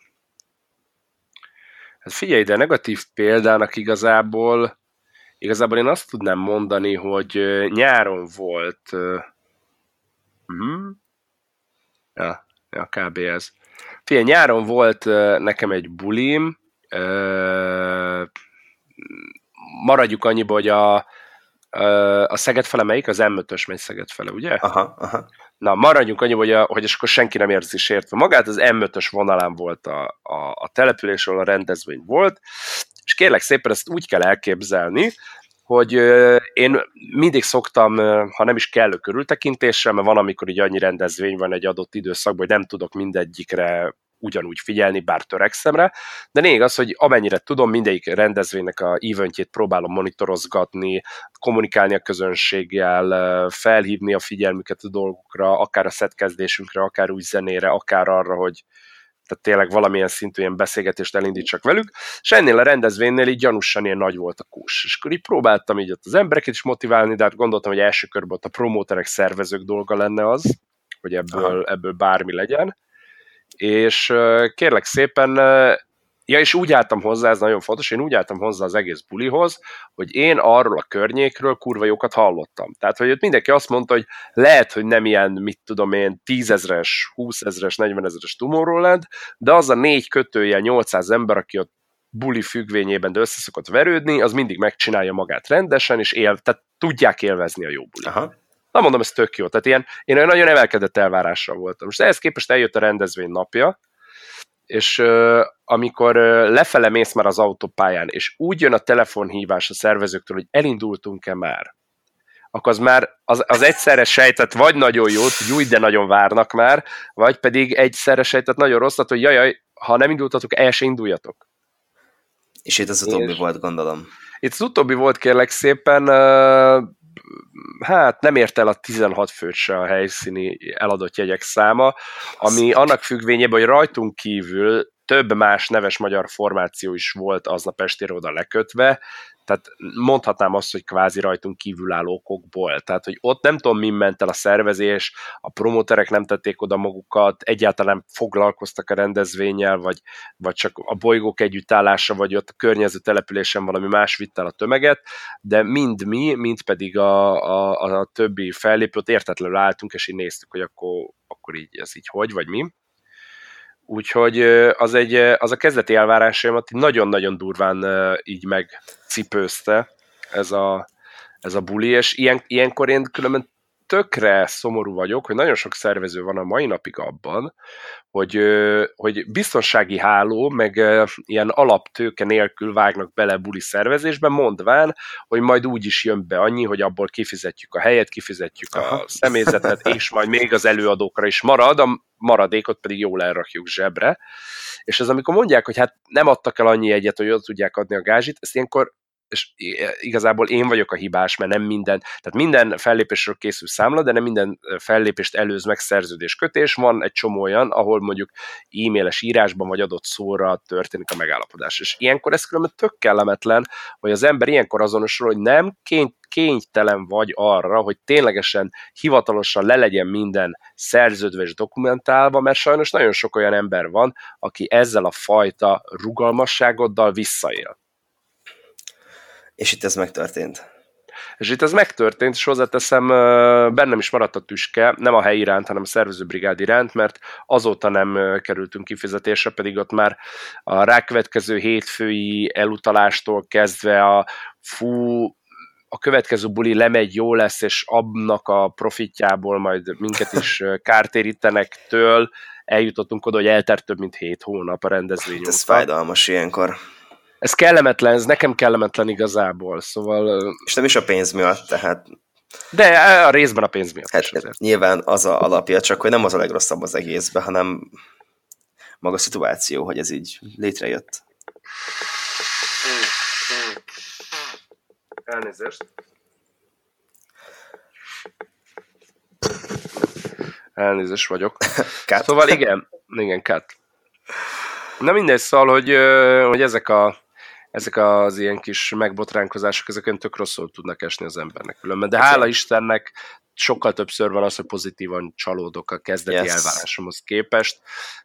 Hát figyelj, de negatív példának igazából én azt tudnám mondani, hogy nyáron volt kb. Ez. Figyelj, nyáron volt nekem egy bulim, maradjuk annyiba, hogy a Szeged fele melyik? Az M5-ös megy Szeged fele, ugye? Aha. Na, maradjunk annyiba, hogy akkor senki nem érzi sértve magát, az M5-ös vonalán volt a település, ahol a rendezvény volt, és kérlek szépen ezt úgy kell elképzelni, hogy én mindig szoktam, ha nem is kellő körültekintéssel, mert van, amikor így annyi rendezvény van egy adott időszakban, hogy nem tudok mindegyikre ugyanúgy figyelni, bár törekszem rá, de lényeg az, hogy amennyire tudom, mindegyik rendezvénynek a eventjét próbálom monitorozgatni, kommunikálni a közönséggel, felhívni a figyelmüket a dolgokra, akár a szettkezdésünkre, akár új zenére, akár arra, hogy tehát tényleg valamilyen szintű ilyen beszélgetést elindítsak velük, és ennél a rendezvénynél így gyanúsan ilyen nagy volt a kús. És akkor így próbáltam így ott az embereket is motiválni, de hát gondoltam, hogy első körben ott a promóterek, szervezők dolga lenne az, hogy ebből bármi legyen. És kérlek szépen, és úgy álltam hozzá, ez nagyon fontos, én úgy álltam hozzá az egész bulihoz, hogy én arról a környékről kurva jókat hallottam. Tehát, hogy ott mindenki azt mondta, hogy lehet, hogy nem ilyen, mit tudom én, 10 000-es, 20 000-es, 40 000-es Tomorrowland, de az a 4-800 ember, aki ott buli függvényében, de össze szokott verődni, az mindig megcsinálja magát rendesen, és tehát tudják élvezni a jó bulit. Aha. Na mondom, ez tök jó. Tehát én olyan nagyon emelkedett elvárásra voltam. Most ehhez képest eljött a rendezvény napja, és amikor lefele mész már az autópályán, és úgy jön a telefonhívás a szervezőktől, hogy elindultunk-e már, akkor az már az egyszerre sejtett vagy nagyon jót, hogy úgy, de nagyon várnak már, vagy pedig egyszerre sejtett nagyon rosszat, hogy jajaj, ha nem indultatok, el se induljatok. És itt az utóbbi volt, gondolom. Itt az utóbbi volt, kérlek szépen, hát nem ért el a 16 főt se a helyszíni eladott jegyek száma, ami annak függvényében, hogy rajtunk kívül több más neves magyar formáció is volt aznap estére oda lekötve, tehát mondhatnám azt, hogy kvázi rajtunk kívülálló okokból. Tehát, hogy ott nem tudom, min ment el a szervezés, a promóterek nem tették oda magukat, egyáltalán foglalkoztak a rendezvénnyel, vagy csak a bolygók együttállása, vagy ott a környező településen valami más vitt el a tömeget, de mind mi, mind pedig a többi fellépőt értetlenül álltunk, és így néztük, hogy akkor így, ez így hogy, vagy mi. Úgyhogy az a kezdeti elvárásaimat nagyon-nagyon durván így megcipőzte ez a buli, és ilyenkor én különben tökre szomorú vagyok, hogy nagyon sok szervező van a mai napig abban, hogy biztonsági háló, meg ilyen alaptőke nélkül vágnak bele buli szervezésbe, mondván, hogy majd úgy is jön be annyi, hogy abból kifizetjük a helyet, kifizetjük a személyzetet, és majd még az előadókra is marad, a maradékot pedig jól elrakjuk zsebre. És ez amikor mondják, hogy hát nem adtak el annyi egyet, hogy oda tudják adni a gázsit, ezt ilyenkor, és igazából én vagyok a hibás, mert nem minden fellépésről készül számla, de nem minden fellépést előz meg szerződéskötés, van egy csomó olyan, ahol mondjuk e-mailes írásban vagy adott szóra történik a megállapodás. És ilyenkor ez különben tök kellemetlen, hogy az ember ilyenkor azonosul, hogy nem kénytelen vagy arra, hogy ténylegesen hivatalosan le legyen minden szerződve és dokumentálva, mert sajnos nagyon sok olyan ember van, aki ezzel a fajta rugalmasságoddal visszaél. És itt ez megtörtént, és hozzáteszem, bennem is maradt a tüske, nem a hely iránt, hanem a szervezőbrigád iránt, mert azóta nem kerültünk kifizetésre, pedig ott már a rákövetkező hétfői elutalástól kezdve a következő buli lemegy, jó lesz, és annak a profitjából majd minket is kártérítenek től, eljutottunk oda, hogy eltelt több mint 7 hónap a rendezvény óta. Ez fájdalmas ilyenkor. Ez kellemetlen, ez nekem kellemetlen igazából, szóval... És nem is a pénz miatt, tehát... De a részben a pénz miatt. Hát, nyilván az a alapja, csak hogy nem az a legrosszabb az egészben, hanem maga a szituáció, hogy ez így létrejött. Elnézést vagyok. Cut. Szóval igen, cut. Na mindegy, szóval, hogy ezek az ilyen kis megbotránkozások, ezeken tök rosszul tudnak esni az embernek különben. De hála Istennek sokkal többször van az, hogy pozitívan csalódok a kezdeti elvárásomhoz képest,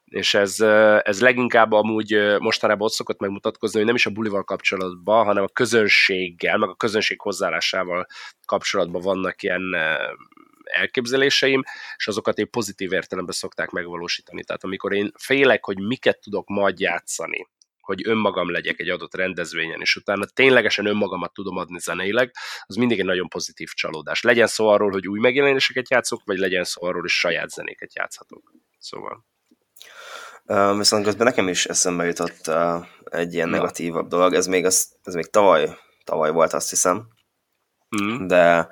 és ez leginkább amúgy mostanában ott szokott megmutatkozni, hogy nem is a bulival kapcsolatban, hanem a közönséggel, meg a közönség hozzáállásával kapcsolatban vannak ilyen elképzeléseim, és azokat én pozitív értelemben szokták megvalósítani. Tehát amikor én félek, hogy miket tudok majd játszani, hogy önmagam legyek egy adott rendezvényen, és utána ténylegesen önmagamat tudom adni zeneileg, az mindig egy nagyon pozitív csalódás. Legyen szó arról, hogy új megjelenéseket játszok, vagy legyen szó arról, hogy saját zenéket játszhatok. Szóval. Viszont közben nekem is eszembe jutott egy ilyen negatívabb dolog. Ez még tavaly volt, azt hiszem. Mm. De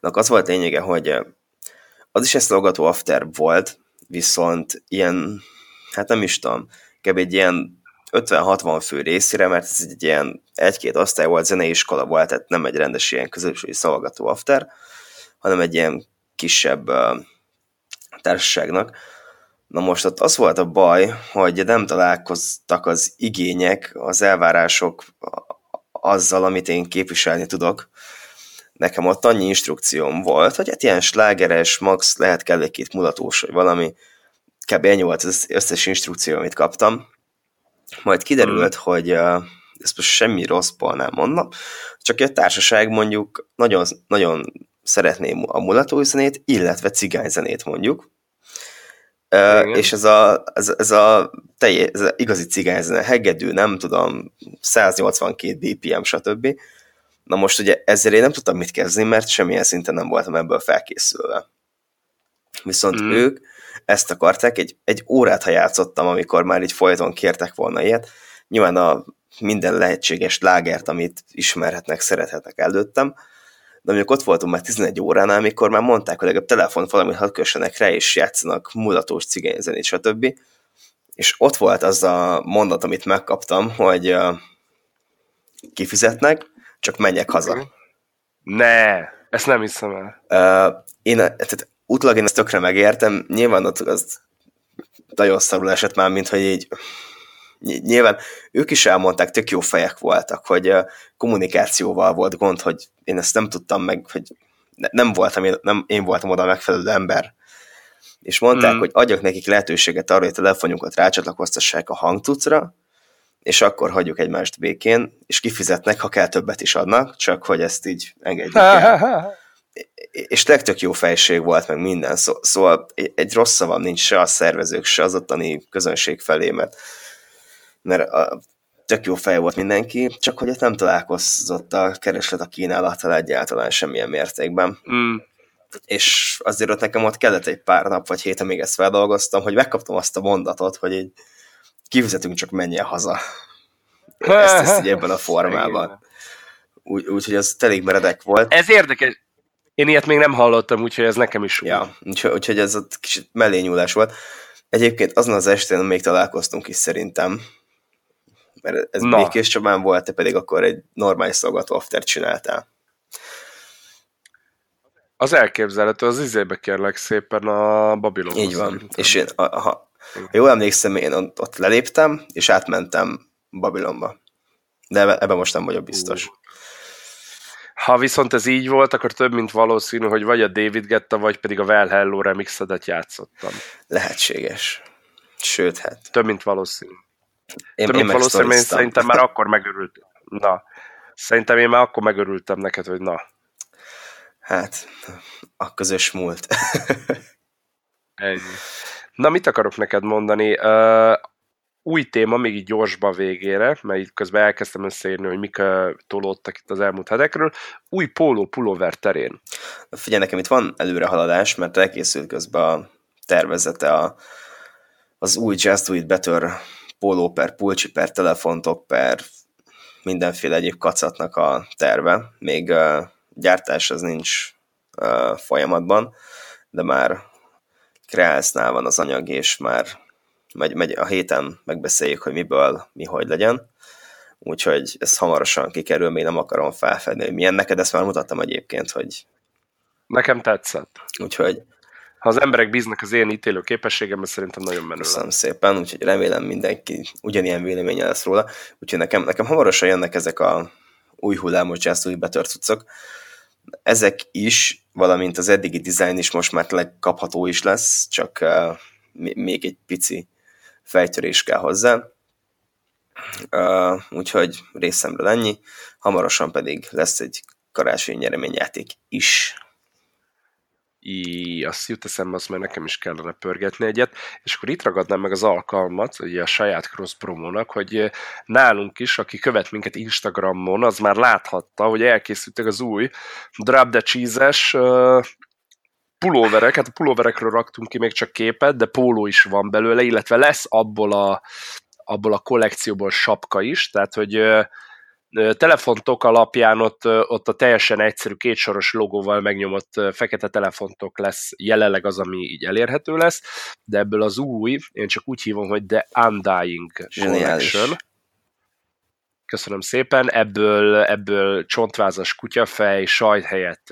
az volt lényege, hogy az is egy szolgató after volt, viszont ilyen, hát nem is tudom, kb. Egy ilyen 50-60 fő részére, mert ez egy ilyen 1-2 osztály volt, zeneiskola volt, tehát nem egy rendes ilyen közösségi szolgató after, hanem egy ilyen kisebb társaságnak. Na most ott az volt a baj, hogy nem találkoztak az igények, az elvárások azzal, amit én képviselni tudok. Nekem ott annyi instrukcióm volt, hogy hát ilyen slágeres, max lehet kell egy-két mulatós, vagy valami, kb. Ennyi volt az összes instrukció, amit kaptam. Majd kiderült, hogy ezt most semmi rosszból nem mondom, csak egy társaság mondjuk nagyon, nagyon szeretné a mulatós zenét, illetve cigányzenét mondjuk. És ez a igazi cigányzene, hegedű, nem tudom, 182 BPM, stb. Na most ugye ezzel én nem tudtam mit kezdeni, mert semmilyen szinten nem voltam ebből felkészülve. Viszont ők ezt akarták, egy órát ha játszottam, amikor már így folyton kértek volna ilyet. Nyilván a minden lehetséges lágert, amit ismerhetnek, szerethetnek előttem. De mondjuk ott voltunk már 11 óránál, amikor már mondták, hogy legalább telefont valamit hadd kössenek rá, és játszanak mulatós cigányzenét, stb. És ott volt az a mondat, amit megkaptam, hogy kifizetnek, csak menjek haza. Ne, ezt nem hiszem el. Én ezt tökre megértem, nyilván az nagyon szarul esett már, mint hogy így nyilván ők is elmondták, tök jó fejek voltak, hogy kommunikációval volt gond, hogy én ezt nem tudtam meg, hogy nem voltam oda a megfelelő ember. És mondták, hogy adjak nekik lehetőséget arra, hogy telefonjukat rácsatlakoztassák a hangtucra, és akkor hagyjuk egymást békén, és kifizetnek, ha kell többet is adnak, csak hogy ezt így engedjük el. És tök jó fejség volt, meg minden. Szóval egy rossz szavam nincs se a szervezők, se az ottani közönség felé, mert tök jó fej volt mindenki, csak hogy ott nem találkozott a kereslet a kínálattal egyáltalán semmilyen mértékben. És azért ott nekem ott kellett egy pár nap, vagy hét, amíg ezt feldolgoztam, hogy megkaptam azt a mondatot, hogy így kifizetünk, csak menjen haza. Ezt így ebben a formában. Úgyhogy az elég meredek volt. Ez érdekes. Én ilyet még nem hallottam, úgyhogy ez nekem is. Ja, úgyhogy ez egy kicsit mellényúlás volt. Egyébként azon az estén még találkoztunk is szerintem. Mert ez Békés Csabán volt, te pedig akkor egy normális szolgató aftert csináltál. Az elképzelhető, az izébe kérlek szépen a Babilon. Így van. Szerintem. És én, ha jól emlékszem, én ott leléptem, és átmentem Babilonba. De ebben most nem vagyok biztos. Ha viszont ez így volt, akkor több mint valószínű, hogy vagy a David Guetta, vagy pedig a Well Hello remixedet játszottam. Lehetséges. Sőt, hát. Több mint valószínű. Én szerintem már akkor megörültem. Szerintem én már akkor megörültem neked, hogy na. Hát, a közös múlt. Ennyi. Na, mit akarok neked mondani? Új téma, még így gyorsban végére, mert így közben elkezdtem összeírni, hogy mik tolódtak itt az elmúlt hetekről. Új póló pulóver terén. Figyelj, nekem itt van előrehaladás, mert elkészült közben a tervezete az új Just Do It Better póló per pulcsi per telefontok per mindenféle egyéb kacatnak a terve. Még gyártás az nincs folyamatban, de már kreálsznál van az anyag, és már a héten megbeszéljük, hogy miből, mi hogy legyen. Úgyhogy ez hamarosan kikerül, még nem akarom felfedni, hogy milyen. Neked ezt már mutattam egyébként, hogy... Nekem tetszett. Úgyhogy... Ha az emberek bíznak az én ítélő képességemben, szerintem nagyon menő. Köszönöm szépen, úgyhogy remélem mindenki ugyanilyen véleménye lesz róla. Úgyhogy nekem hamarosan jönnek ezek a új hullámos Just Do It Better cuccok. Ezek is, valamint az eddigi design is most már legkapható is lesz, csak még egy pici fejtörés kell hozzá. Úgyhogy részemről ennyi. Hamarosan pedig lesz egy karácsonyi nyereményjáték is. Azt jut eszembe, azt már nekem is kellene pörgetni egyet, és akkor itt ragadnám meg az alkalmat, ugye a saját cross-promónak, hogy nálunk is, aki követ minket Instagramon, az már láthatta, hogy elkészültek az új Drop the Cheese-es pulóverek, hát a pulóverekről raktunk ki még csak képet, de póló is van belőle, illetve lesz abból a kollekcióból sapka is, tehát hogy telefontok alapján ott a teljesen egyszerű kétsoros logóval megnyomott fekete telefontok lesz jelenleg az, ami így elérhető lesz, de ebből az új, én csak úgy hívom, hogy The Undying Collection. Köszönöm szépen, ebből csontvázas kutyafej, sajt helyett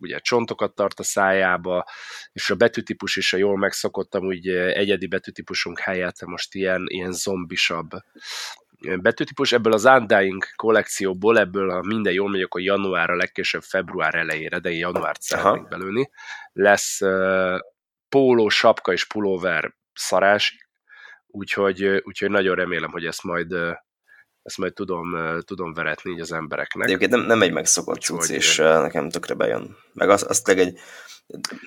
ugye csontokat tart a szájába, és a betűtípus is, a jól megszokottam, úgy egyedi betűtípusunk helyett most ilyen zombisabb betűtípus. Ebből az Undying kollekcióból, ebből, ha minden jól megy, akkor januárra, legkésőbb február elejére, de januárt szeretnék belőni, lesz póló, sapka és pulóver szarás, úgyhogy nagyon remélem, hogy ezt majd tudom veretni így az embereknek. Egyébként nem egy megszokott cucc, és nekem tökre bejön. Meg azt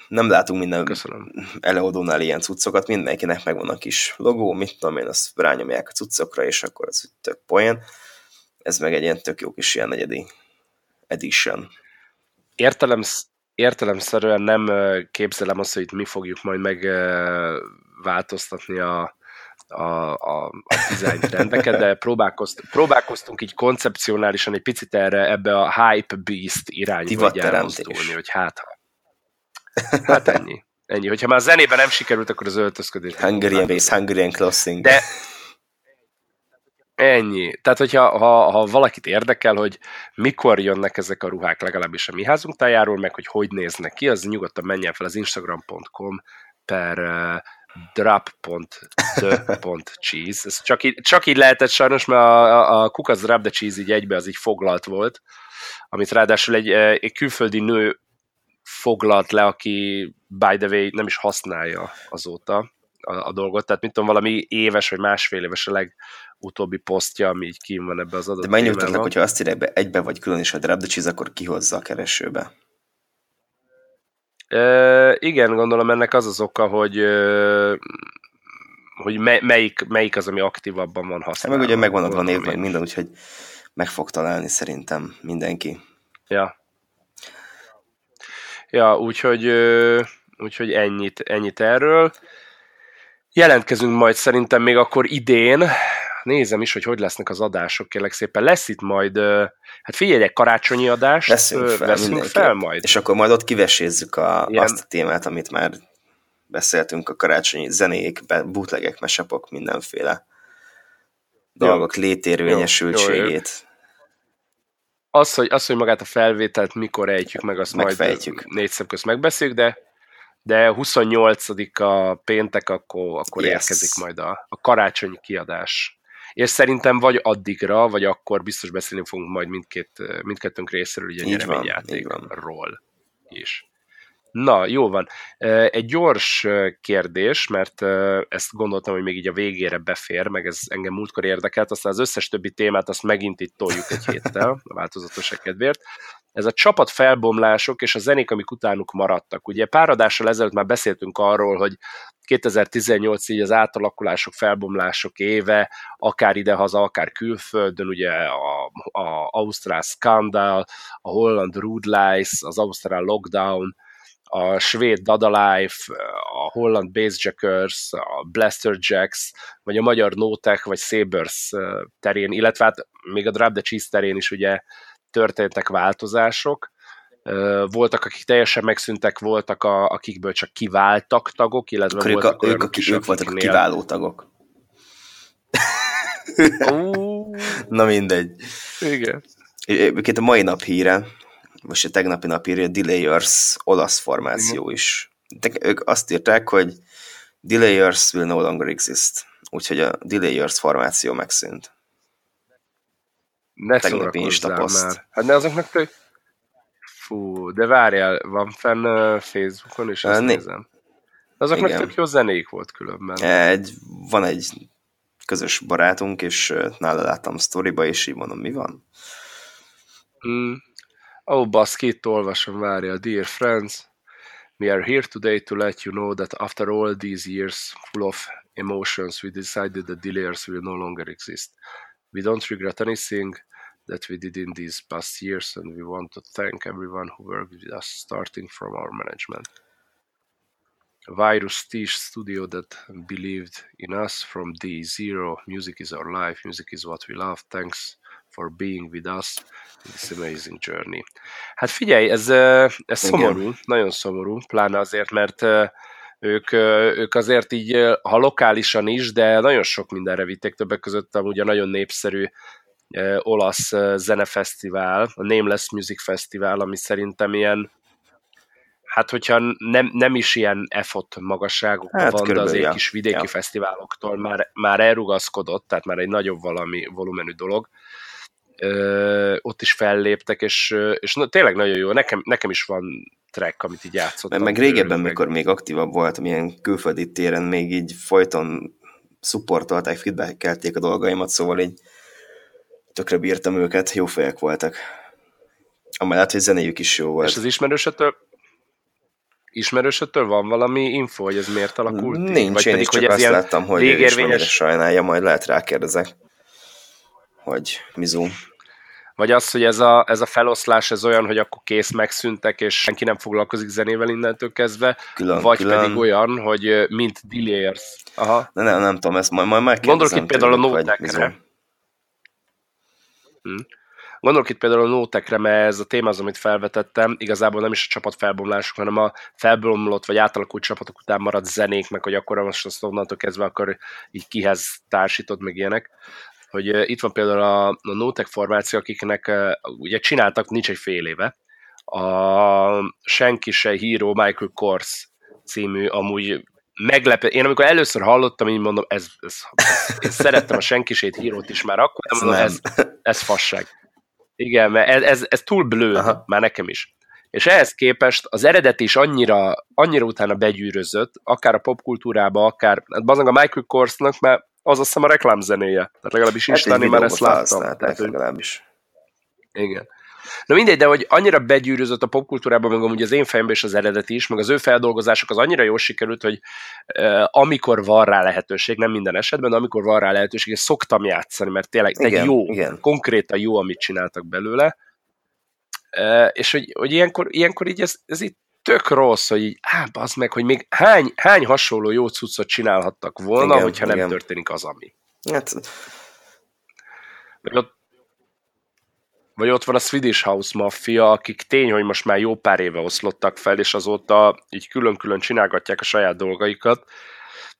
nem látunk minden előadónál ilyen cuccokat, mindenkinek megvan a kis logó, mit tudom én, azt rányomják a cuccokra, és akkor az tök poén. Ez meg egy ilyen tök jó kis ilyen egyedi edition. Értelemszerűen nem képzelem azt, hogy itt mi fogjuk majd megváltoztatni a design trendeket, de próbálkoztunk így koncepcionálisan egy picit erre, ebbe a hype beast irányba elmozdulni, hogy hát ennyi. Ennyi. Hogyha már a zenében nem sikerült, akkor az öltözködés. Hungarian bass, Hungarian clothing. De ennyi. Tehát, hogyha ha valakit érdekel, hogy mikor jönnek ezek a ruhák, legalábbis a mi házunk tájáról, meg hogy néznek ki, az nyugodtan menjen fel az instagram.com per Drop.the.cheese. Ez csak így lehetett sajnos, mert a kukac Drop the Cheese így egybe, az így foglalt volt, amit ráadásul egy külföldi nő foglalt le, aki by the way nem is használja azóta a dolgot, tehát mint tudom, valami éves vagy másfél éves a legutóbbi posztja, ami így kín van ebbe az adatban. De megnyugtatlak, hogyha azt írják be egybe vagy külön is a Drop the Cheese, akkor kihozza a keresőbe. Igen, gondolom ennek az az oka, hogy melyik az, ami aktívabban van használva. Meg ugye megvan a név, meg minden, úgyhogy meg fog találni szerintem mindenki. Ja, úgyhogy ennyit erről. Jelentkezünk majd szerintem még akkor idén. Nézem is, hogy lesznek az adások, kérlek szépen. Lesz itt majd, hát figyelj, egy karácsonyi adást veszünk fel majd. És akkor majd ott kivesézzük azt a témát, amit már beszéltünk, a karácsonyi zenék, bootlegek, mashup-ok, mindenféle dolgok létérvényesültségét. Az, hogy magát a felvételt mikor ejtjük meg, azt megfejtjük. Majd négy szem közt megbeszéljük, de 28-a péntek, akkor érkezik majd a karácsonyi kiadás. És szerintem vagy addigra, vagy akkor biztos beszélni fogunk majd mindkettőnk részéről, ugye nyereményjátékról is. Na, jó van. Egy gyors kérdés, mert ezt gondoltam, hogy még így a végére befér, meg ez engem múltkor érdekelt, aztán az összes többi témát azt megint itt toljuk egy héttel, a változatosság kedvéért. Ez a csapat felbomlások és a zenék, amik utánuk maradtak. Ugye pár adással ezelőtt már beszéltünk arról, hogy 2018 így az átalakulások, felbomlások éve, akár idehaza, akár külföldön, ugye a ausztrál skandál, a holland rudlice, az ausztrál lockdown, a svéd Dada Life, a holland Bassjackers, a Blaster Jacks, vagy a magyar Nótech, vagy Sabers terén, illetve hát még a Drop the Cheese terén is ugye történtek változások. Voltak, akik teljesen megszűntek, voltak, akikből csak kiváltak tagok, illetve akkor voltak ők voltak a kiváló tagok. Na mindegy. Igen. Egyébként a mai nap híre, most a tegnapi nap híre, a Delayers olasz formáció is. De ők azt írták, hogy Delayers will no longer exist. Úgyhogy a Delayers formáció megszűnt. Ne szórakozzál már. Hát ne azoknak tök... Fú, de várjál, van fenn Facebookon, és ezt nézem. Azoknak tök jó zenék volt különben. Van egy közös barátunk, és nála láttam sztoriba, és így mondom, mi van? Oh, baszki, itt olvasom, várjál. Dear friends, we are here today to let you know that after all these years full of emotions, we decided that Delayers will no longer exist. We don't regret anything that we did in these past years, and we want to thank everyone who worked with us, starting from our management. Virus Tish Studio that believed in us from day zero. Music is our life. Music is what we love. Thanks for being with us in this amazing journey. Hát figyelj, ez szomorú, nagyon szomorú, pláne azért, mert ők azért így, ha lokálisan is, de nagyon sok mindenre vitték, többek között amúgy a nagyon népszerű olasz zenefesztivál, a Nameless Music Festival, ami szerintem ilyen, hát hogyha nem is ilyen effort magasságokban hát, van, de azért kis vidéki fesztiváloktól már elrugaszkodott, tehát már egy nagyobb valami volumenű dolog. Ott is felléptek, és tényleg nagyon jó, nekem is van track, amit így játszottam. Meg régebben, mikor még aktívabb voltam ilyen külföldi téren, még így folyton supportolták, feedbackelték a dolgaimat, szóval így tökre bírtam őket, jó fejek voltak. Amellett, hogy zenéjük is jó volt. És az ismerősöttől van valami info, hogy ez miért alakult? Nincs, vagy én pedig, csak azt láttam, hogy ő is mennyire sajnálja, majd lehet rákérdezek, hogy mizu. Vagy az, hogy ez a feloszlás, ez olyan, hogy akkor kész, megszűntek, és senki nem foglalkozik zenével innentől kezdve, külön. Pedig olyan, hogy mint Delayers. Aha. Nem tudom, ezt majd megkérdezem. Gondolok itt például a Nótekre. Mert ez a téma az, amit felvetettem, igazából nem is a csapat felbomlások, hanem a felbomlott vagy átalakult csapatok után maradt zenék, meg hogy akkor most azt onnantól kezdve akkor így kihez társított, meg ilyenek. Hogy itt van például a Nótech formáció, akiknek ugye csináltak, nincs egy fél éve, a Senki se híró Michael Kors című, amúgy meglepett. Én amikor először hallottam, így mondom, én szerettem a senkisét hírót is már akkor, de mondom, ez fasság. Igen, mert ez túl blő, már nekem is. És ehhez képest az eredeti is annyira utána begyűrözött, akár a popkultúrába, akár bazán a Michael Korsnak, mert az azt hiszem a reklámzenéje. Tehát legalábbis Instani már ezt láttam. Tehát, legalábbis. Igen. Na mindegy, de hogy annyira begyűrűzött a popkultúrában, meg amúgy az én fejemben is az eredeti is, meg az ő feldolgozások az annyira jól sikerült, hogy amikor van rá lehetőség, nem minden esetben, de amikor van rá lehetőség, és szoktam játszani, mert tényleg jó, igen. Konkrétan jó, amit csináltak belőle. És hogy ilyenkor így ez itt tök rossz, hogy így, bazd meg, hogy még hány hasonló jó cuccot csinálhattak volna, igen, hogyha nem történik az, ami. Hát... Vagy ott van a Swedish House Mafia, akik tény, hogy most már jó pár éve oszlottak fel, és azóta így külön-külön csinálgatják a saját dolgaikat,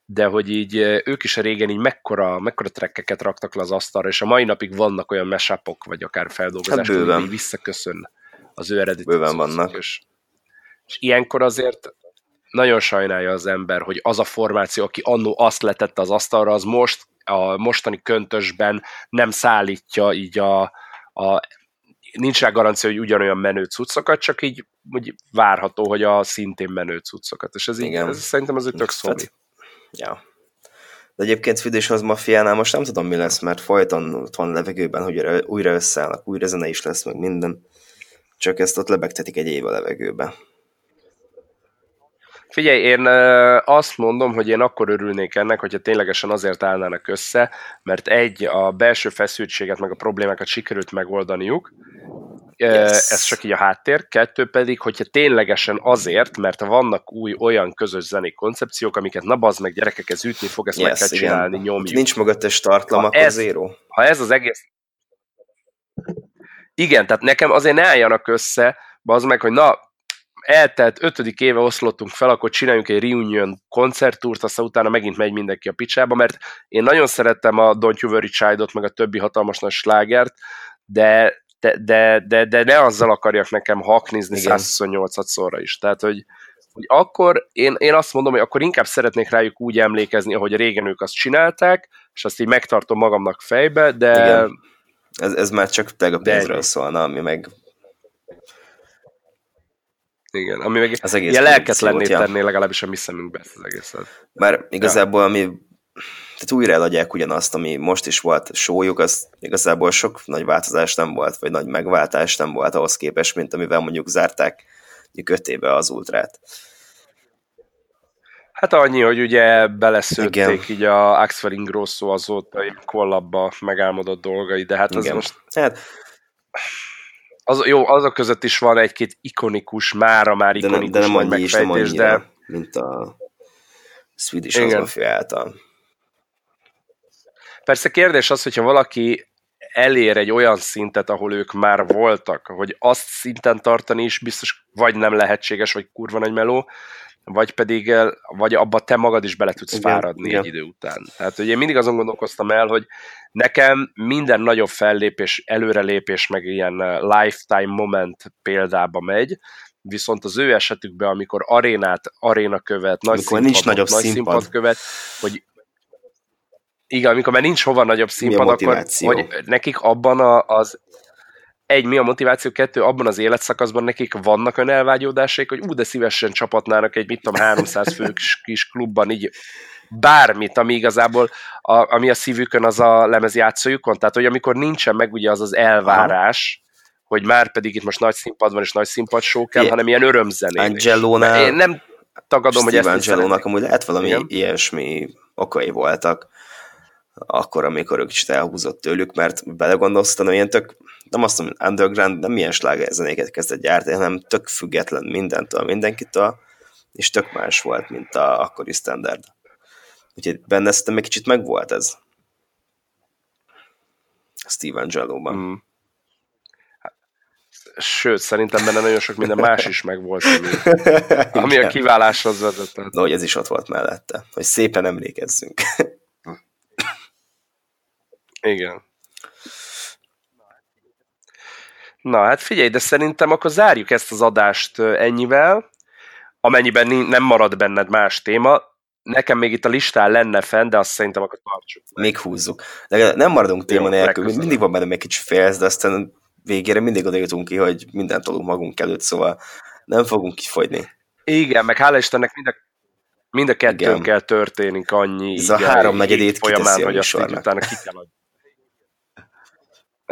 de hogy így ők is régen így mekkora trekkeket raktak le az asztalra, és a mai napig vannak olyan mashupok, vagy akár feldolgozások, hogy így visszaköszön az ő eredeti. Bőven vannak. És ilyenkor azért nagyon sajnálja az ember, hogy az a formáció, aki annó azt letette az asztalra, az most a mostani köntösben nem szállítja így nincs rá garancia, hogy ugyanolyan menő cuccokat, csak így úgy várható, hogy a szintén menő cuccokat. És ez szerintem az ő tök szóli. Ja. De egyébként Swedish House Mafiánál most nem tudom, mi lesz, mert folyton ott van levegőben, hogy újra összeállnak, újra zene is lesz, meg minden. Csak ezt ott lebegtetik egy év a levegőbe. Figyelj, én azt mondom, hogy én akkor örülnék ennek, hogyha ténylegesen azért állnának össze, mert a belső feszültséget meg a problémákat sikerült megoldaniuk, yes. Ez csak így a háttér, 2 pedig, hogyha ténylegesen azért, mert vannak új olyan közös zenei koncepciók, amiket na bazd meg gyerekek, ez ütni fog, ezt yes, meg kell csinálni, igen. Nyomjuk. Nincs mögöttes tartalom, akkor zéró. Ha ez az egész... Igen, tehát nekem azért ne álljanak össze, bazd meg, hogy na... eltelt 5. éve oszlottunk fel, akkor csináljunk egy reunion koncerttúrt, aztán utána megint megy mindenki a picsába, mert én nagyon szerettem a Don't You Worry Child-ot, meg a többi hatalmas nagy slágert, de ne azzal akarjak nekem haknizni 128-at szóra is. Tehát, hogy akkor én azt mondom, hogy akkor inkább szeretnék rájuk úgy emlékezni, ahogy régen ők azt csinálták, és azt így megtartom magamnak fejbe, de... Igen. Ez már csak a pénzről szólna, ami meg... Igen, ami meg az egész ilyen lelketlenné tenné legalábbis a mi szemünkbe ezt az egészet. Már igazából, tehát újra eladják ugyanazt, ami most is volt sójuk, az igazából sok nagy változás nem volt, vagy nagy megváltás nem volt ahhoz képest, mint amivel mondjuk zárták 5 éve az ultrát. Hát annyi, hogy ugye beleszőtték így a Axel Ingrosso azóta egy kollabba megálmodott dolgai, de hát az most... Azok között is van egy-két ikonikus, már ikonikus megfejtés, de... mint a Swedish House Mafia által. Persze kérdés az, hogyha valaki elér egy olyan szintet, ahol ők már voltak, hogy azt szinten tartani is biztos vagy nem lehetséges, vagy kurva nagy meló, vagy abba te magad is bele tudsz fáradni egy idő után. Tehát, hogy én mindig azon gondolkoztam el, hogy nekem minden nagyobb fellépés, előrelépés, meg ilyen lifetime moment példába megy, viszont az ő esetükben, amikor aréna követ, nagy színpad követ, hogy igen, amikor már nincs hova nagyobb színpad, akkor hogy nekik abban mi a motiváció, 2, abban az életszakaszban nekik vannak önelvágyódásaik, hogy de szívesen csapatnának egy, 300 fős kis klubban, így bármit, ami igazából, ami a szívükön, az a lemezjátszójukon. Tehát, hogy amikor nincsen meg ugye az elvárás, hogy már pedig itt most nagy színpad van, és nagy színpad show kell, hanem ilyen örömzenés. Angelónál, én nem tagadom, Steve, hogy ezt Angelónak amúgy lehet valami ilyesmi okai voltak, akkor, amikor ők kicsit elhúzott tőlük, mert belegondolsz, hogy ilyen tök, nem azt mondom, underground, nem ilyen slágerzenéket kezdett gyártani, hanem tök független mindentől, mindenkitől, és tök más volt, mint a akkori standard. Úgyhogy benne szerintem egy kicsit megvolt ez. Steve Angelóban. Sőt, szerintem benne nagyon sok minden más is megvolt, ami a kiváláshoz vezetett. De hogy ez is ott volt mellette, hogy szépen emlékezzünk. Igen. Na, hát figyelj, de szerintem akkor zárjuk ezt az adást ennyivel, amennyiben nem marad benned más téma. Nekem még itt a listán lenne fenn, de azt szerintem akkor tartsuk. Még húzzuk. De nem maradunk téma nélkül, mindig van benne még kicsit félsz, de aztán végére mindig odajutunk ki, hogy mindent adunk magunk előtt, szóval nem fogunk kifogyni. Igen, meg hála Istennek mind a kettőnkkel történik annyi. Ez igen, a háromnegyedét kiteszi a műsornak. Utána ki kell adni.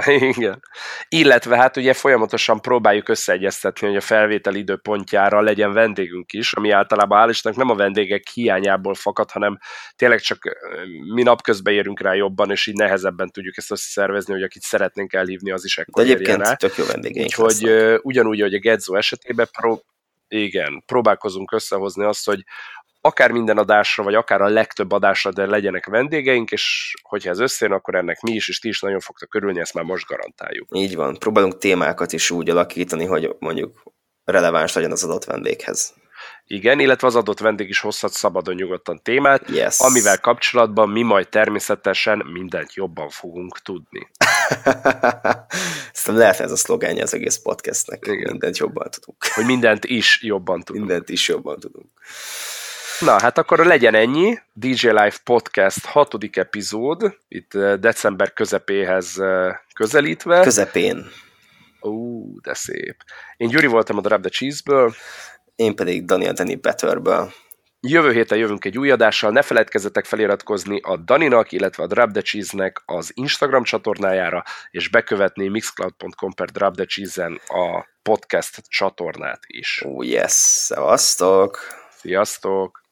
Igen. Illetve hát ugye folyamatosan próbáljuk összeegyeztetni, hogy a felvétel időpontjára legyen vendégünk is, ami általában hál' Istennek nem a vendégek hiányából fakad, hanem tényleg csak mi napközben érünk rá jobban, és így nehezebben tudjuk ezt összeszervezni, hogy akit szeretnénk elhívni, az is ekkor érjen rá. Tök jó vendégeink. Úgyhogy ugyanúgy, hogy a Gedzo esetében próbálkozunk összehozni azt, hogy akár minden adásra, vagy akár a legtöbb adásra, de legyenek vendégeink, és hogyha ez összejön, akkor ennek mi is, és ti is nagyon fogtok örülni, ezt már most garantáljuk. Így van, próbálunk témákat is úgy alakítani, hogy mondjuk releváns legyen az adott vendéghez. Igen, illetve az adott vendég is hozhat szabadon nyugodtan témát, yes, amivel kapcsolatban mi majd természetesen mindent jobban fogunk tudni. Szerintem lehet ez a szlogánja az egész podcastnek. Igen. Mindent jobban tudunk. Hogy mindent is jobban tudunk. Mindent is jobban tudunk. Na, hát akkor legyen ennyi. DJ Live Podcast 6. epizód, itt december közepéhez közelítve. Közepén. Ó, de szép. Én Gyuri voltam a Drop the Cheese-ből. Én pedig Dani Betörből. Jövő héten jövünk egy új adással, ne feledkezzetek feliratkozni a Daninak, illetve a Drop the Cheese-nek az Instagram csatornájára, és bekövetni mixcloud.com/dropthecheesen a podcast csatornát is. Ó, yes, szevasztok! Sziasztok!